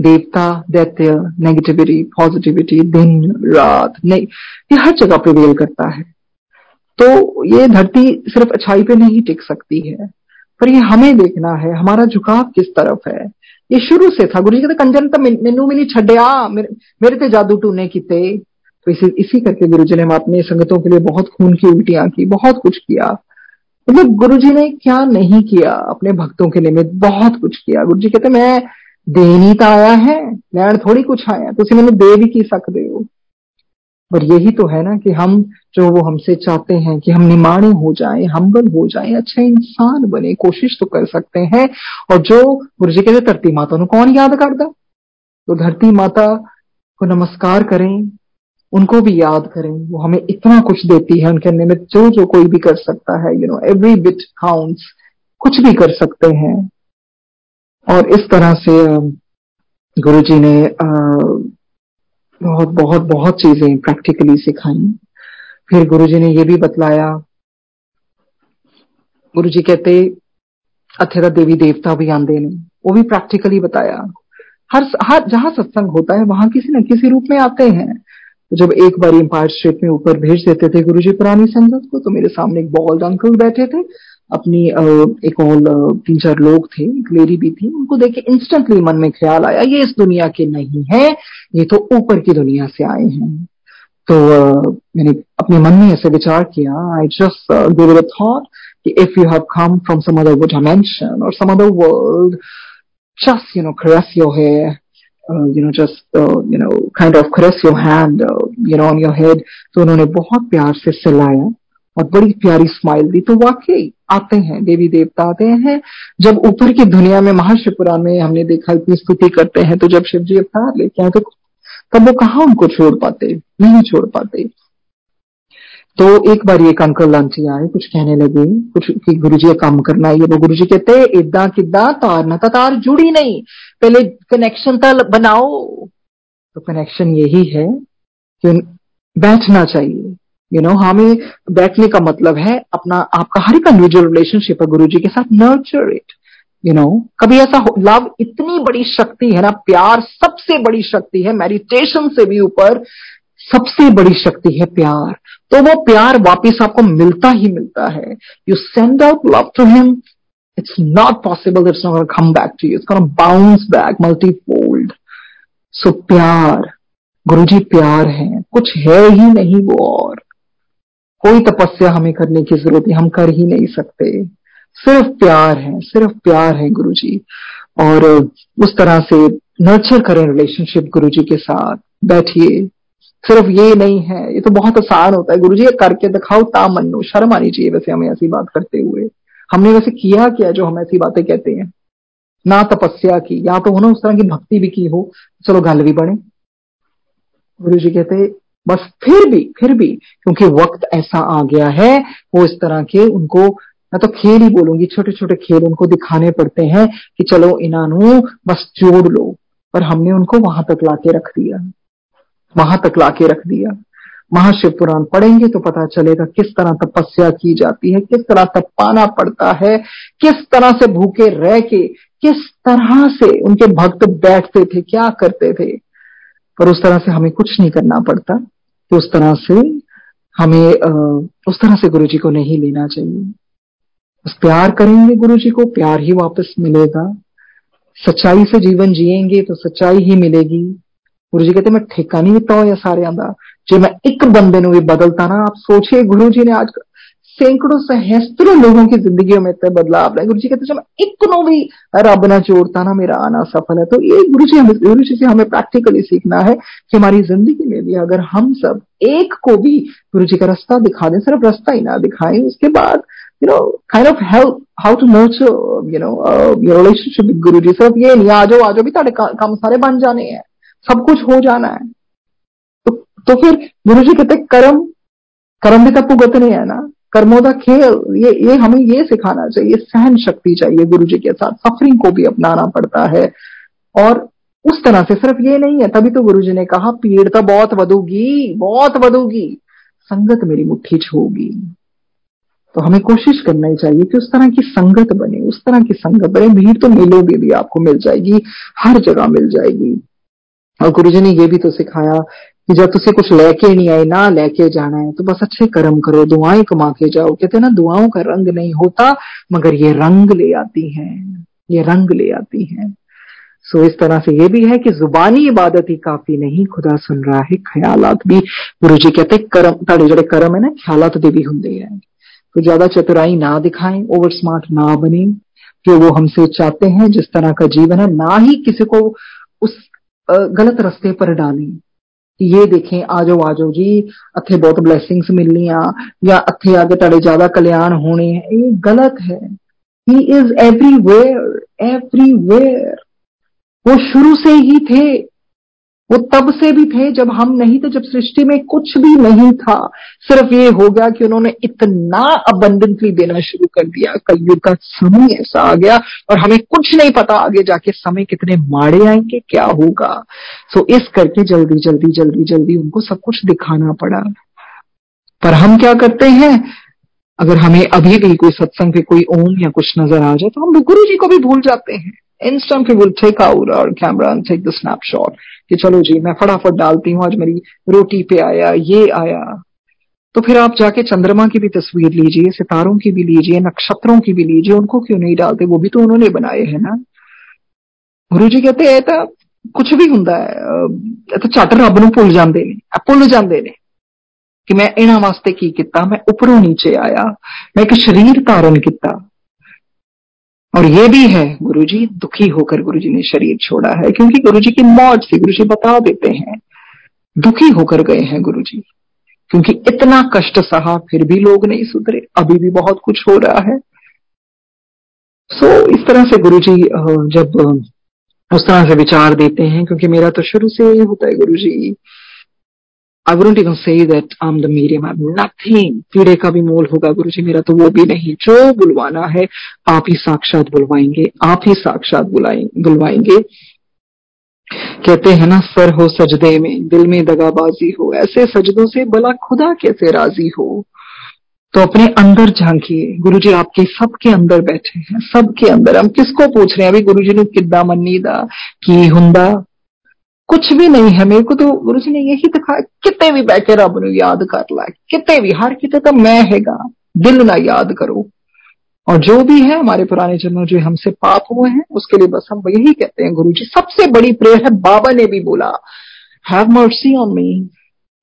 देवता दैत्य नेगेटिविटी पॉजिटिविटी दिन रात नहीं, ये हर जगह प्रिवेल करता है। तो ये धरती सिर्फ अच्छाई पे नहीं टिक सकती है, पर ये हमें देखना है हमारा झुकाव किस तरफ है। ये शुरू से था। गुरु जी कहते कंजन तो मैनू भी नहीं छड़िया, मेरे ते जादू टूने किते, तो इसी करके गुरुजी ने अपने संगतों के लिए बहुत खून की उल्टियां की, बहुत कुछ किया। मतलब गुरुजी ने क्या नहीं किया अपने भक्तों के लिए, में बहुत कुछ किया। गुरुजी कहते मैं देनी तो आया है, लैंड थोड़ी कुछ आया, तुम मैंने दे भी की सकते हो। पर यही तो है ना कि हम जो वो हमसे चाहते हैं कि हम निमाणे हो जाए, हम्बल हो जाए, अच्छे इंसान बने, कोशिश तो कर सकते हैं। और जो गुरुजी कहते धरती माता को कौन याद करता, तो धरती माता को नमस्कार करें, उनको भी याद करें। वो हमें इतना कुछ देती है, उनके निमित्त जो जो कोई भी कर सकता है, you know every bit counts, कुछ भी कर सकते हैं। और इस तरह से गुरुजी ने बहुत बहुत बहुत चीजें प्रैक्टिकली सिखाई। फिर गुरुजी ने ये भी बतलाया, गुरुजी कहते अथेरा देवी देवता भी आंदे ने, वो भी प्रैक्टिकली बताया। हर जहां सत्संग होता है वहां किसी न किसी रूप में आते हैं। जब एक बार एम्पायर स्टेट में ऊपर भेज देते थे गुरुजी पुरानी संगत को, तो मेरे सामने एक बॉल्ड अंकल बैठे थे, अपनी एक और 3-4 लोग थे, एक लेडी भी थी। उनको देख के इंस्टेंटली मन में ख्याल आया ये इस दुनिया के नहीं है, ये तो ऊपर की दुनिया से आए हैं। तो मैंने अपने मन में ऐसे विचार किया, I just give it a thought कि if you have come from some other dimension और some other world, just you know caress your hair, kind of caress your hand, on your head। तो उन्होंने बहुत प्यार से सिलाया और बड़ी प्यारी स्माइल दी। तो वाकई आते हैं देवी देवता, आते हैं। जब ऊपर की दुनिया में महर्षि पुराण में हमने देखा इतनी स्तुति करते हैं, तो जब शिव जी अवतार लेके आए तो तब वो कहाँ उनको छोड़ पाते, नहीं छोड़ पाते। तो एक बार एक अंकल आंटी आए, कुछ कहने लगे कुछ कि गुरुजी काम करना है। वो गुरुजी कहते इदा किदा तार ना तार जुड़ी नहीं, पहले कनेक्शन तो बनाओ। तो कनेक्शन यही है कि बैठना चाहिए, हमें बैठने का मतलब है अपना आपका हर एक इंडिविजुअल रिलेशनशिप है गुरुजी के साथ, नर्चर इट, कभी ऐसा लव इतनी बड़ी शक्ति है ना, प्यार सबसे बड़ी शक्ति है, मेडिटेशन से भी ऊपर सबसे बड़ी शक्ति है प्यार। तो वो प्यार वापस आपको मिलता ही मिलता है। You send out love to him, it's not possible, it's not gonna come back to you, it's gonna bounce back multifold. So प्यार, गुरुजी प्यार है, कुछ है ही नहीं वो। और कोई तपस्या हमें करने की जरूरत है, हम कर ही नहीं सकते, सिर्फ प्यार है, सिर्फ प्यार है गुरुजी। और उस तरह से नर्चर करें रिलेशनशिप गुरुजी के साथ, बैठिए। सिर्फ ये नहीं है, ये तो बहुत आसान होता है, गुरुजी ये करके दिखाओ ता मन्नो, शर्म आनी चाहिए वैसे हमें ऐसी बात करते हुए। हमने वैसे किया क्या जो हम ऐसी बातें कहते हैं, ना तपस्या की, या तो हो ना उस तरह की भक्ति भी की हो, चलो गल भी बने। गुरुजी कहते बस फिर भी क्योंकि वक्त ऐसा आ गया है, वो इस तरह के उनको मैं तो खेल ही बोलूंगी, छोटे छोटे खेल उनको दिखाने पड़ते हैं कि चलो इन्हों बस जोड़ लो। पर हमने उनको वहां तक लाके रख दिया। महाशिव पुराण पढ़ेंगे तो पता चलेगा किस तरह तपस्या की जाती है, किस तरह तपाना पड़ता है, किस तरह से भूखे रह के, किस तरह से उनके भक्त बैठते थे, क्या करते थे। पर उस तरह से हमें कुछ नहीं करना पड़ता, तो उस तरह से गुरुजी को नहीं लेना चाहिए। बस प्यार करेंगे गुरुजी को, प्यार ही वापस मिलेगा। सच्चाई से जीवन जिएंगे तो सच्चाई ही मिलेगी। गुरुजी कहते मैं ठेका नहीं दिता या सारे आंदा जो मैं एक बंदे ने भी बदलता ना, आप सोचिए गुरुजी ने आज सैकड़ों सहस्त्रों लोगों की जिंदगियों में इतने बदलाव लाए। गुरुजी कहते जब एक नो भी रब ना जोड़ता ना, मेरा आना सफल है। तो ये गुरुजी से हमें प्रैक्टिकली सीखना है कि हमारी जिंदगी में भी अगर हम सब एक को भी गुरुजी का रास्ता दिखा दें, सिर्फ रास्ता ही ना दिखाएं, उसके बाद kind of help how to nurture your relationship with गुरुजी। सिर्फ ये नहीं आजो भी ताड़े काम सारे बन जाने हैं, सब कुछ हो जाना है। तो फिर गुरुजी कहते कर्म भी तो भुगतने है ना, कर्मों का खेल। ये हमें ये सिखाना चाहिए, सहन शक्ति चाहिए गुरुजी के साथ, सफरिंग को भी अपनाना पड़ता है। और उस तरह से सिर्फ ये नहीं है, तभी तो गुरुजी ने कहा पीड़ तो बहुत वधूगी संगत मेरी मुट्ठी छोगी। तो हमें कोशिश करना ही चाहिए कि उस तरह की संगत बने। भीड़ तो मेलों में भी आपको मिल जाएगी, हर जगह मिल जाएगी। और गुरुजी ने ये भी तो सिखाया कि जब तुझे कुछ लेके नहीं आए, ना लेके जाना है तो बस अच्छे कर्म करो, दुआएं कमा के जाओ। कहते हैं ना दुआओं का रंग नहीं होता, मगर ये रंग ले आती है। सो इस तरह से ये भी है कि जुबानी इबादत ही काफी नहीं, खुदा सुन रहा है ख्यालात भी। गुरु जी कहते कर्म ताड़े जड़े कर्म है ना ख्यालात दे भी होंगे है। तो ज्यादा चतुराई ना दिखाएं, ओवर स्मार्ट ना बने जो वो हमसे चाहते हैं जिस तरह का जीवन है, ना ही किसी को उस गलत रास्ते पर डालें। ये देखें आजो जी अथे बहुत ब्लैसिंग्स मिलनियां या अथे आगे ताड़े ज्यादा कल्याण होने हैं, ये गलत है। ही इज एवरीवेयर, वो शुरू से ही थे, वो तब से भी थे जब हम नहीं थे, जब सृष्टि में कुछ भी नहीं था। सिर्फ ये हो गया कि उन्होंने इतना अबंडेंटली देना शुरू कर दिया। कलयुग का समय ऐसा आ गया और हमें कुछ नहीं पता आगे जाके समय कितने माड़े आएंगे, क्या होगा। सो इस करके जल्दी जल्दी जल्दी जल्दी उनको सब कुछ दिखाना पड़ा। पर हम क्या करते हैं, अगर हमें अभी भी कोई सत्संग पे कोई ओम या कुछ नजर आ जाए तो हम गुरु जी को भी भूल जाते हैं। Instant we will take out our camera and take the snapshot कि चलो जी मैं फटाफट डालती हूँ, आज मेरी रोटी पे आया, ये आया। तो फिर आप जाके चंद्रमा की भी तस्वीर लीजिए, सितारों की भी लीजिए, नक्षत्रों की भी लीजिए, उनको क्यों नहीं डालते, वो भी तो उन्होंने बनाए है ना। गुरु जी कहते हैं तो कुछ भी होंदा है तो झट रब नूं भुल जांदे ने कि मैं इन्हां वास्ते की किता, मैं उपरों नीचे आया, मैं एक शरीर धारण किया। और ये भी है गुरुजी दुखी होकर गुरुजी ने शरीर छोड़ा है, क्योंकि गुरुजी की मौज से गुरुजी बता देते हैं दुखी होकर गए हैं गुरुजी, क्योंकि इतना कष्ट सहा फिर भी लोग नहीं सुधरे, अभी भी बहुत कुछ हो रहा है। सो इस तरह से गुरुजी जब उस तरह से विचार देते हैं, क्योंकि मेरा तो शुरू से ये होता है गुरुजी I wouldn't even say that I'm the medium, I'm nothing. पीड़े का भी मोल होगा गुरुजी, मेरा तो वो भी नहीं। जो बुलवाना है आप ही साक्षात बुलवाएंगे, आप ही साक्षात बुलवाएंगे। कहते हैं ना सर हो सजदे में, दिल में दगाबाजी हो, ऐसे सजदों से भला खुदा कैसे राजी हो। तो अपने अंदर झांकिए, गुरुजी आपके सबके अंदर बैठे हैं, सबके अंदर। हम किसको पूछ रहे हैं अभी गुरुजी ने किदा मनी दा की हुंदा, कुछ भी नहीं है। मेरे को तो गुरु जी ने यही दिखाया कितने भी बैठे रब नू याद कर ला, कितने भी हर किते तो मैं हैगा, दिल ना याद करो। और जो भी है हमारे पुराने जन्मों जो हमसे पाप हुए हैं उसके लिए बस हम यही कहते हैं गुरु जी सबसे बड़ी प्रेयर है। बाबा ने भी बोला have mercy on me,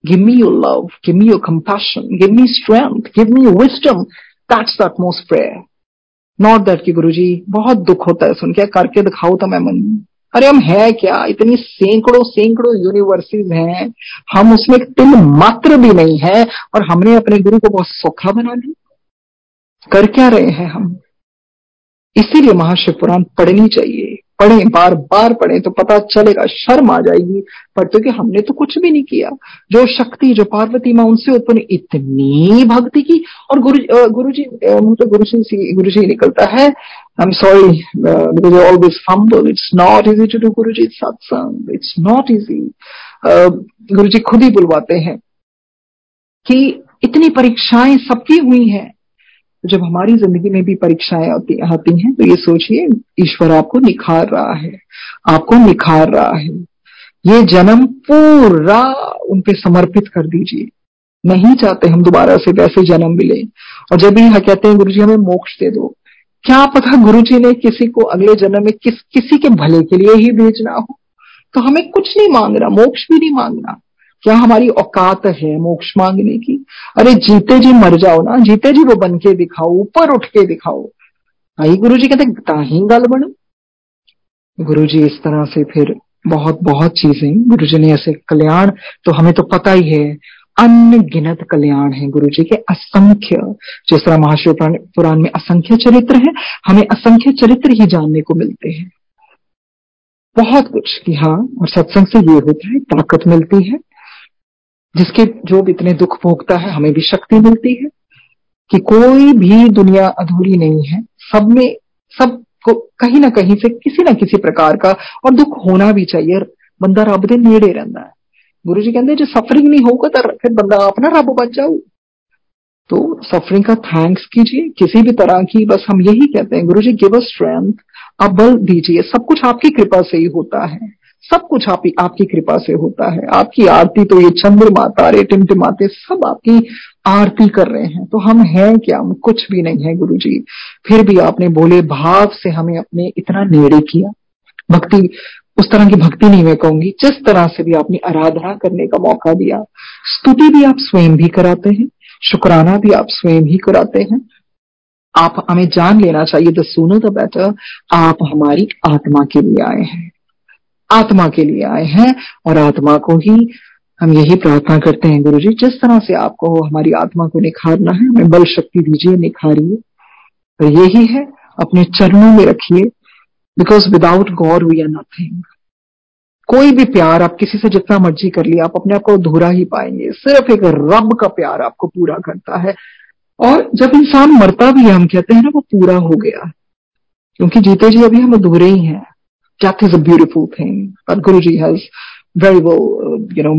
give me your love, give me your compassion, give me strength, give me wisdom. That's that most prayer, not that कि गुरु जी बहुत दुख होता है सुन के, करके दिखाओ तो मैं मन। अरे हम है क्या, इतनी सैकड़ों यूनिवर्सिटीज हैं, हम उसमें एक तिल मात्र भी नहीं है, और हमने अपने गुरु को बहुत सौखा बना लिया। कर क्या रहे हैं हम? इसीलिए महाशिवपुराण पढ़नी चाहिए, पढ़े, बार बार पढ़े तो पता चलेगा। शर्म आ जाएगी पढ़ते कि हमने तो कुछ भी नहीं किया। जो शक्ति जो पार्वती माँ उनसे उत्पन्न इतनी भक्ति की, और गुरु जी निकलता है। I'm sorry, because I always fumble. It's not easy to do Guruji satsang. It's not easy. Guruji खुद ही बुलवाते हैं कि इतनी परीक्षाएं सबकी हुई हैं, जब हमारी जिंदगी में भी परीक्षाएं आती हैं तो ये सोचिए ईश्वर आपको निखार रहा है, आपको निखार रहा है। ये जन्म पूरा उन पे समर्पित कर दीजिए, नहीं चाहते हम दोबारा से वैसे जन्म मिले। और जब भी कहते हैं गुरुजी हमें मोक्ष दे दो, क्या पता गुरुजी ने किसी को अगले जन्म में किसी के भले के लिए ही भेजना हो। तो हमें कुछ नहीं मांगना, मोक्ष भी नहीं मांगना। क्या हमारी औकात है मोक्ष मांगने की? अरे जीते जी मर जाओ ना, जीते जी वो बन के दिखाओ, ऊपर उठ के दिखाओ। आई गुरुजी कहते ताही गल बनो गुरुजी। इस तरह से फिर बहुत बहुत चीजें गुरुजी ने ऐसे कल्याण, तो हमें तो पता ही है अनगिनत कल्याण है गुरुजी के, असंख्य। जिस तरह महाशिव पुराण में असंख्य चरित्र है, हमें असंख्य चरित्र ही जानने को मिलते हैं, बहुत कुछ कि हाँ। और सत्संग से ये होता है ताकत मिलती है, जिसके जो भी इतने दुख भोगता है हमें भी शक्ति मिलती है कि कोई भी दुनिया अधूरी नहीं है, सब में सब को कहीं ना कहीं से किसी ना किसी प्रकार का और दुख होना भी चाहिए। बंदा रब दे नेड़े रहता है। गुरु जी कहते जो सफरिंग नहीं होगा तो फिर बंदा अपना रब बन जाऊ। तो सफरिंग का थैंक्स कीजिए किसी भी तरह की, बस हम यही कहते हैं गुरु जी गिव अस स्ट्रेंथ, आप बल दीजिए। सब कुछ आपकी कृपा से ही होता है, सब कुछ आपकी कृपा से होता है। आपकी आरती तो ये चंद्रमा तारे टिमटिमाते सब आपकी आरती कर रहे हैं। तो हम हैं क्या? हम कुछ भी नहीं है गुरुजी। फिर भी आपने भोले भाव से हमें अपने इतना नेड़े किया, भक्ति, उस तरह की भक्ति नहीं मैं कहूंगी, जिस तरह से भी आपने आराधना करने का मौका दिया, स्तुति भी आप स्वयं भी कराते हैं, शुक्राना भी आप स्वयं ही कराते हैं। आप हमें जान लेना चाहिए, द सूनर द बेटर। आप हमारी आत्मा के लिए आए हैं, आत्मा के लिए आए हैं, और आत्मा को ही हम यही प्रार्थना करते हैं, गुरुजी जिस तरह से आपको हो हमारी आत्मा को निखारना है, हमें बल शक्ति दीजिए, निखारिए। तो यही है, अपने चरणों में रखिए, because without God we are nothing. कोई भी प्यार आप किसी से जितना मर्जी कर लिए, आप अपने आप को अधूरा ही पाएंगे। सिर्फ एक रब का प्यार आपको पूरा करता है, और जब इंसान मरता भी है, हम कहते हैं ना वो पूरा हो गया, क्योंकि जीते जी अभी हम अधूरे ही हैं। Death is a beautiful thing, but Guruji has very well,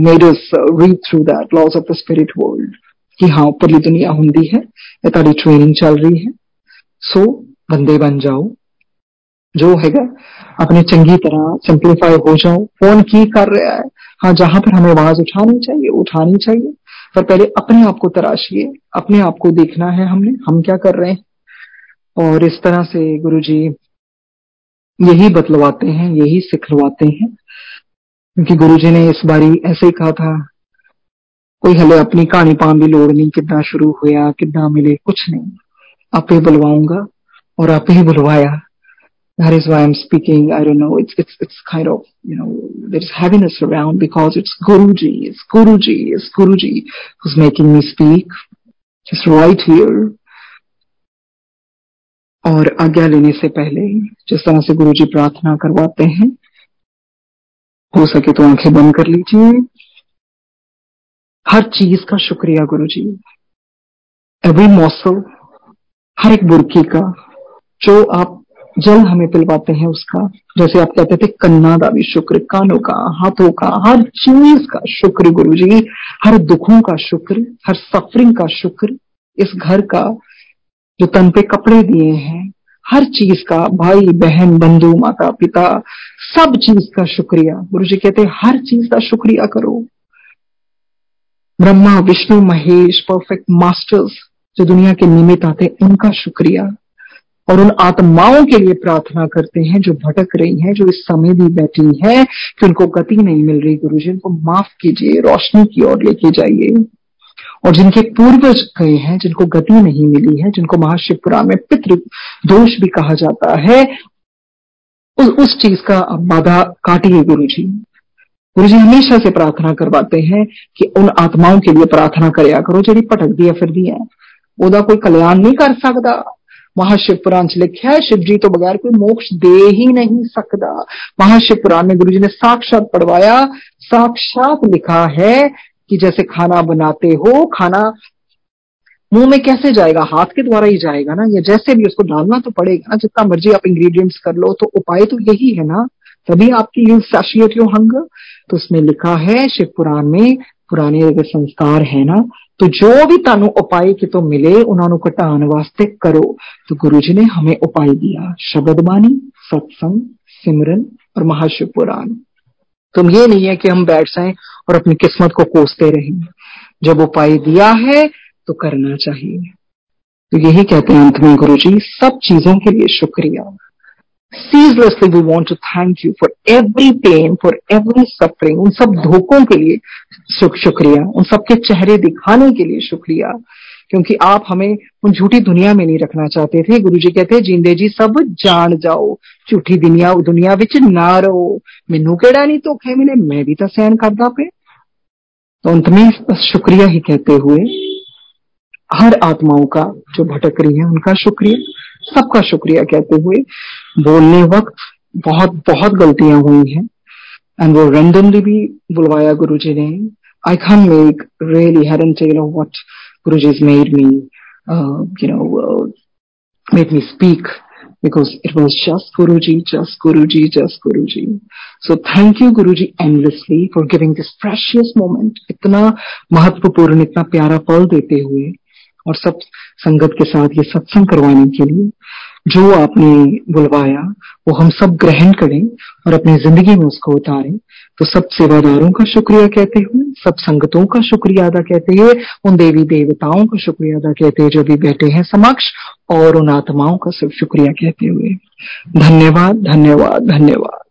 made us read through that, laws of the spirit world, कि हाँ ऊपरली दुनिया हुंदी है, ये तारी ट्रेनिंग चल रही है, सो बंदे बन जाओ, जो हैगा अपने चंगी तरह सिंप्लीफाई हो जाओ। फोन की कर रहा है, हाँ जहां पर हमें आवाज उठानी चाहिए, पर पहले अपने आप को तराशिए, अपने आप को देखना है हमने, हम क्या कर रहे हैं। और इस तरह से गुरुजी यही बतलवाते हैं, यही सिखलवाते हैं, क्योंकि गुरुजी ने इस बारी ऐसे ही कहा था, कोई हले अपनी कहानी पान भी लोड़ नहीं, कितना शुरू होया कितना मिले कुछ नहीं, आपे बुलवाऊंगा, और आपे ही बुलवाया। That is why I'm speaking, I don't know, it's kind of, there's heaviness around because it's Guruji who's making me speak, just right here. और आज्ञा लेने से पहले जिस तरह से गुरुजी प्रार्थना करवाते हैं, हो सके तो आंखें बंद कर लीजिए। हर चीज का शुक्रिया गुरुजी, एवरी मॉसल, हर एक बुरकी का, जो आप जल हमें पिलवाते हैं उसका, जैसे आप कहते थे कन्ना का भी शुक्र, कानों का, हाथों का, हर चीज का शुक्र गुरुजी, हर दुखों का शुक्र, हर सफरिंग का शुक्र, इस घर का, जो तन पे कपड़े दिए हैं, हर चीज का, भाई बहन बंधु माता पिता, सब चीज का शुक्रिया। गुरुजी कहते हर चीज का शुक्रिया करो। ब्रह्मा विष्णु महेश, परफेक्ट मास्टर्स जो दुनिया के निमित्त आते हैं, उनका शुक्रिया। और उन आत्माओं के लिए प्रार्थना करते हैं जो भटक रही हैं, जो इस समय भी बैठी हैं कि उनको गति नहीं मिल रही। गुरुजी उनको माफ कीजिए, रोशनी की ओर लेके जाइए। और जिनके पूर्वज गए हैं, जिनको गति नहीं मिली है, जिनको महाशिवपुराण में पितृ दोष भी कहा जाता है, उस चीज का बाधा काटिए गुरुजी। गुरुजी हमेशा से प्रार्थना करवाते हैं कि उन आत्माओं के लिए प्रार्थना करया करो जेडी भटक दिया फिर दी है, ओदा कोई कल्याण नहीं कर सकता। महाशिवपुराण च लिखा है शिवजी तो बगैर कोई मोक्ष दे ही नहीं सकता। महाशिवपुराण में गुरुजी ने साक्षात पढ़वाया, साक्षात लिखा है कि जैसे खाना बनाते हो, खाना मुंह में कैसे जाएगा, हाथ के द्वारा ही जाएगा ना, या जैसे भी उसको डालना तो पड़ेगा ना, जितना मर्जी आप इंग्रेडिएंट्स कर लो, तो उपाय तो यही है ना, तभी आपकी यू सैशिएट योर हंगर। तो उसने लिखा है शिव पुराण में, पुराने अगर संस्कार है ना, तो जो भी तानू उपाय कितों मिले उन्होंने घटाने वास्ते करो। तो गुरु जी ने हमें उपाय दिया, शब्द बानी, सत्संग, सिमरन और महाशिव पुराण। तुम ये नहीं है कि हम बैठ जाए और अपनी किस्मत को कोसते रहें, जब उपाय दिया है तो करना चाहिए। तो यही कहते हैं अंत में गुरुजी, सब चीजों के लिए शुक्रिया। Ceaselessly we want to thank you for every pain, for every suffering. उन सब धोखों के लिए शुक्रिया, उन सबके चेहरे दिखाने के लिए शुक्रिया, क्योंकि आप हमें उन झूठी दुनिया में नहीं रखना चाहते थे। गुरुजी कहते जींदे जी सब जान जाओ, झूठी दुनिया विच ना रहो। मैनू केड़ा नहीं धोखे मिले, मैं भी तो सहन करदा पे। तो अंत में शुक्रिया ही कहते हुए हर आत्माओं का जो भटक रही है उनका शुक्रिया, सबका शुक्रिया कहते हुए, बोलने वक्त बहुत बहुत गलतियां हुई हैं, एंड वो रैंडमली भी बुलवाया गुरुजी ने। I can't make really head and tail of what Guruji's made me, made me speak, because it was just Guruji. So thank you Guruji endlessly for giving this precious moment, इतना महत्वपूर्ण, इतना प्यारा पल देते हुए, और सब संगत के साथ ये सत्संग करवाने के लिए। जो आपने बुलवाया वो हम सब ग्रहण करें और अपनी जिंदगी में उसको उतारें। तो सब सेवादारों का शुक्रिया कहते हुए, सब संगतों का शुक्रिया अदा कहते हुए, उन देवी देवताओं का शुक्रिया अदा कहते हुए जो भी बैठे हैं समक्ष, और उन आत्माओं का सब शुक्रिया कहते हुए, धन्यवाद।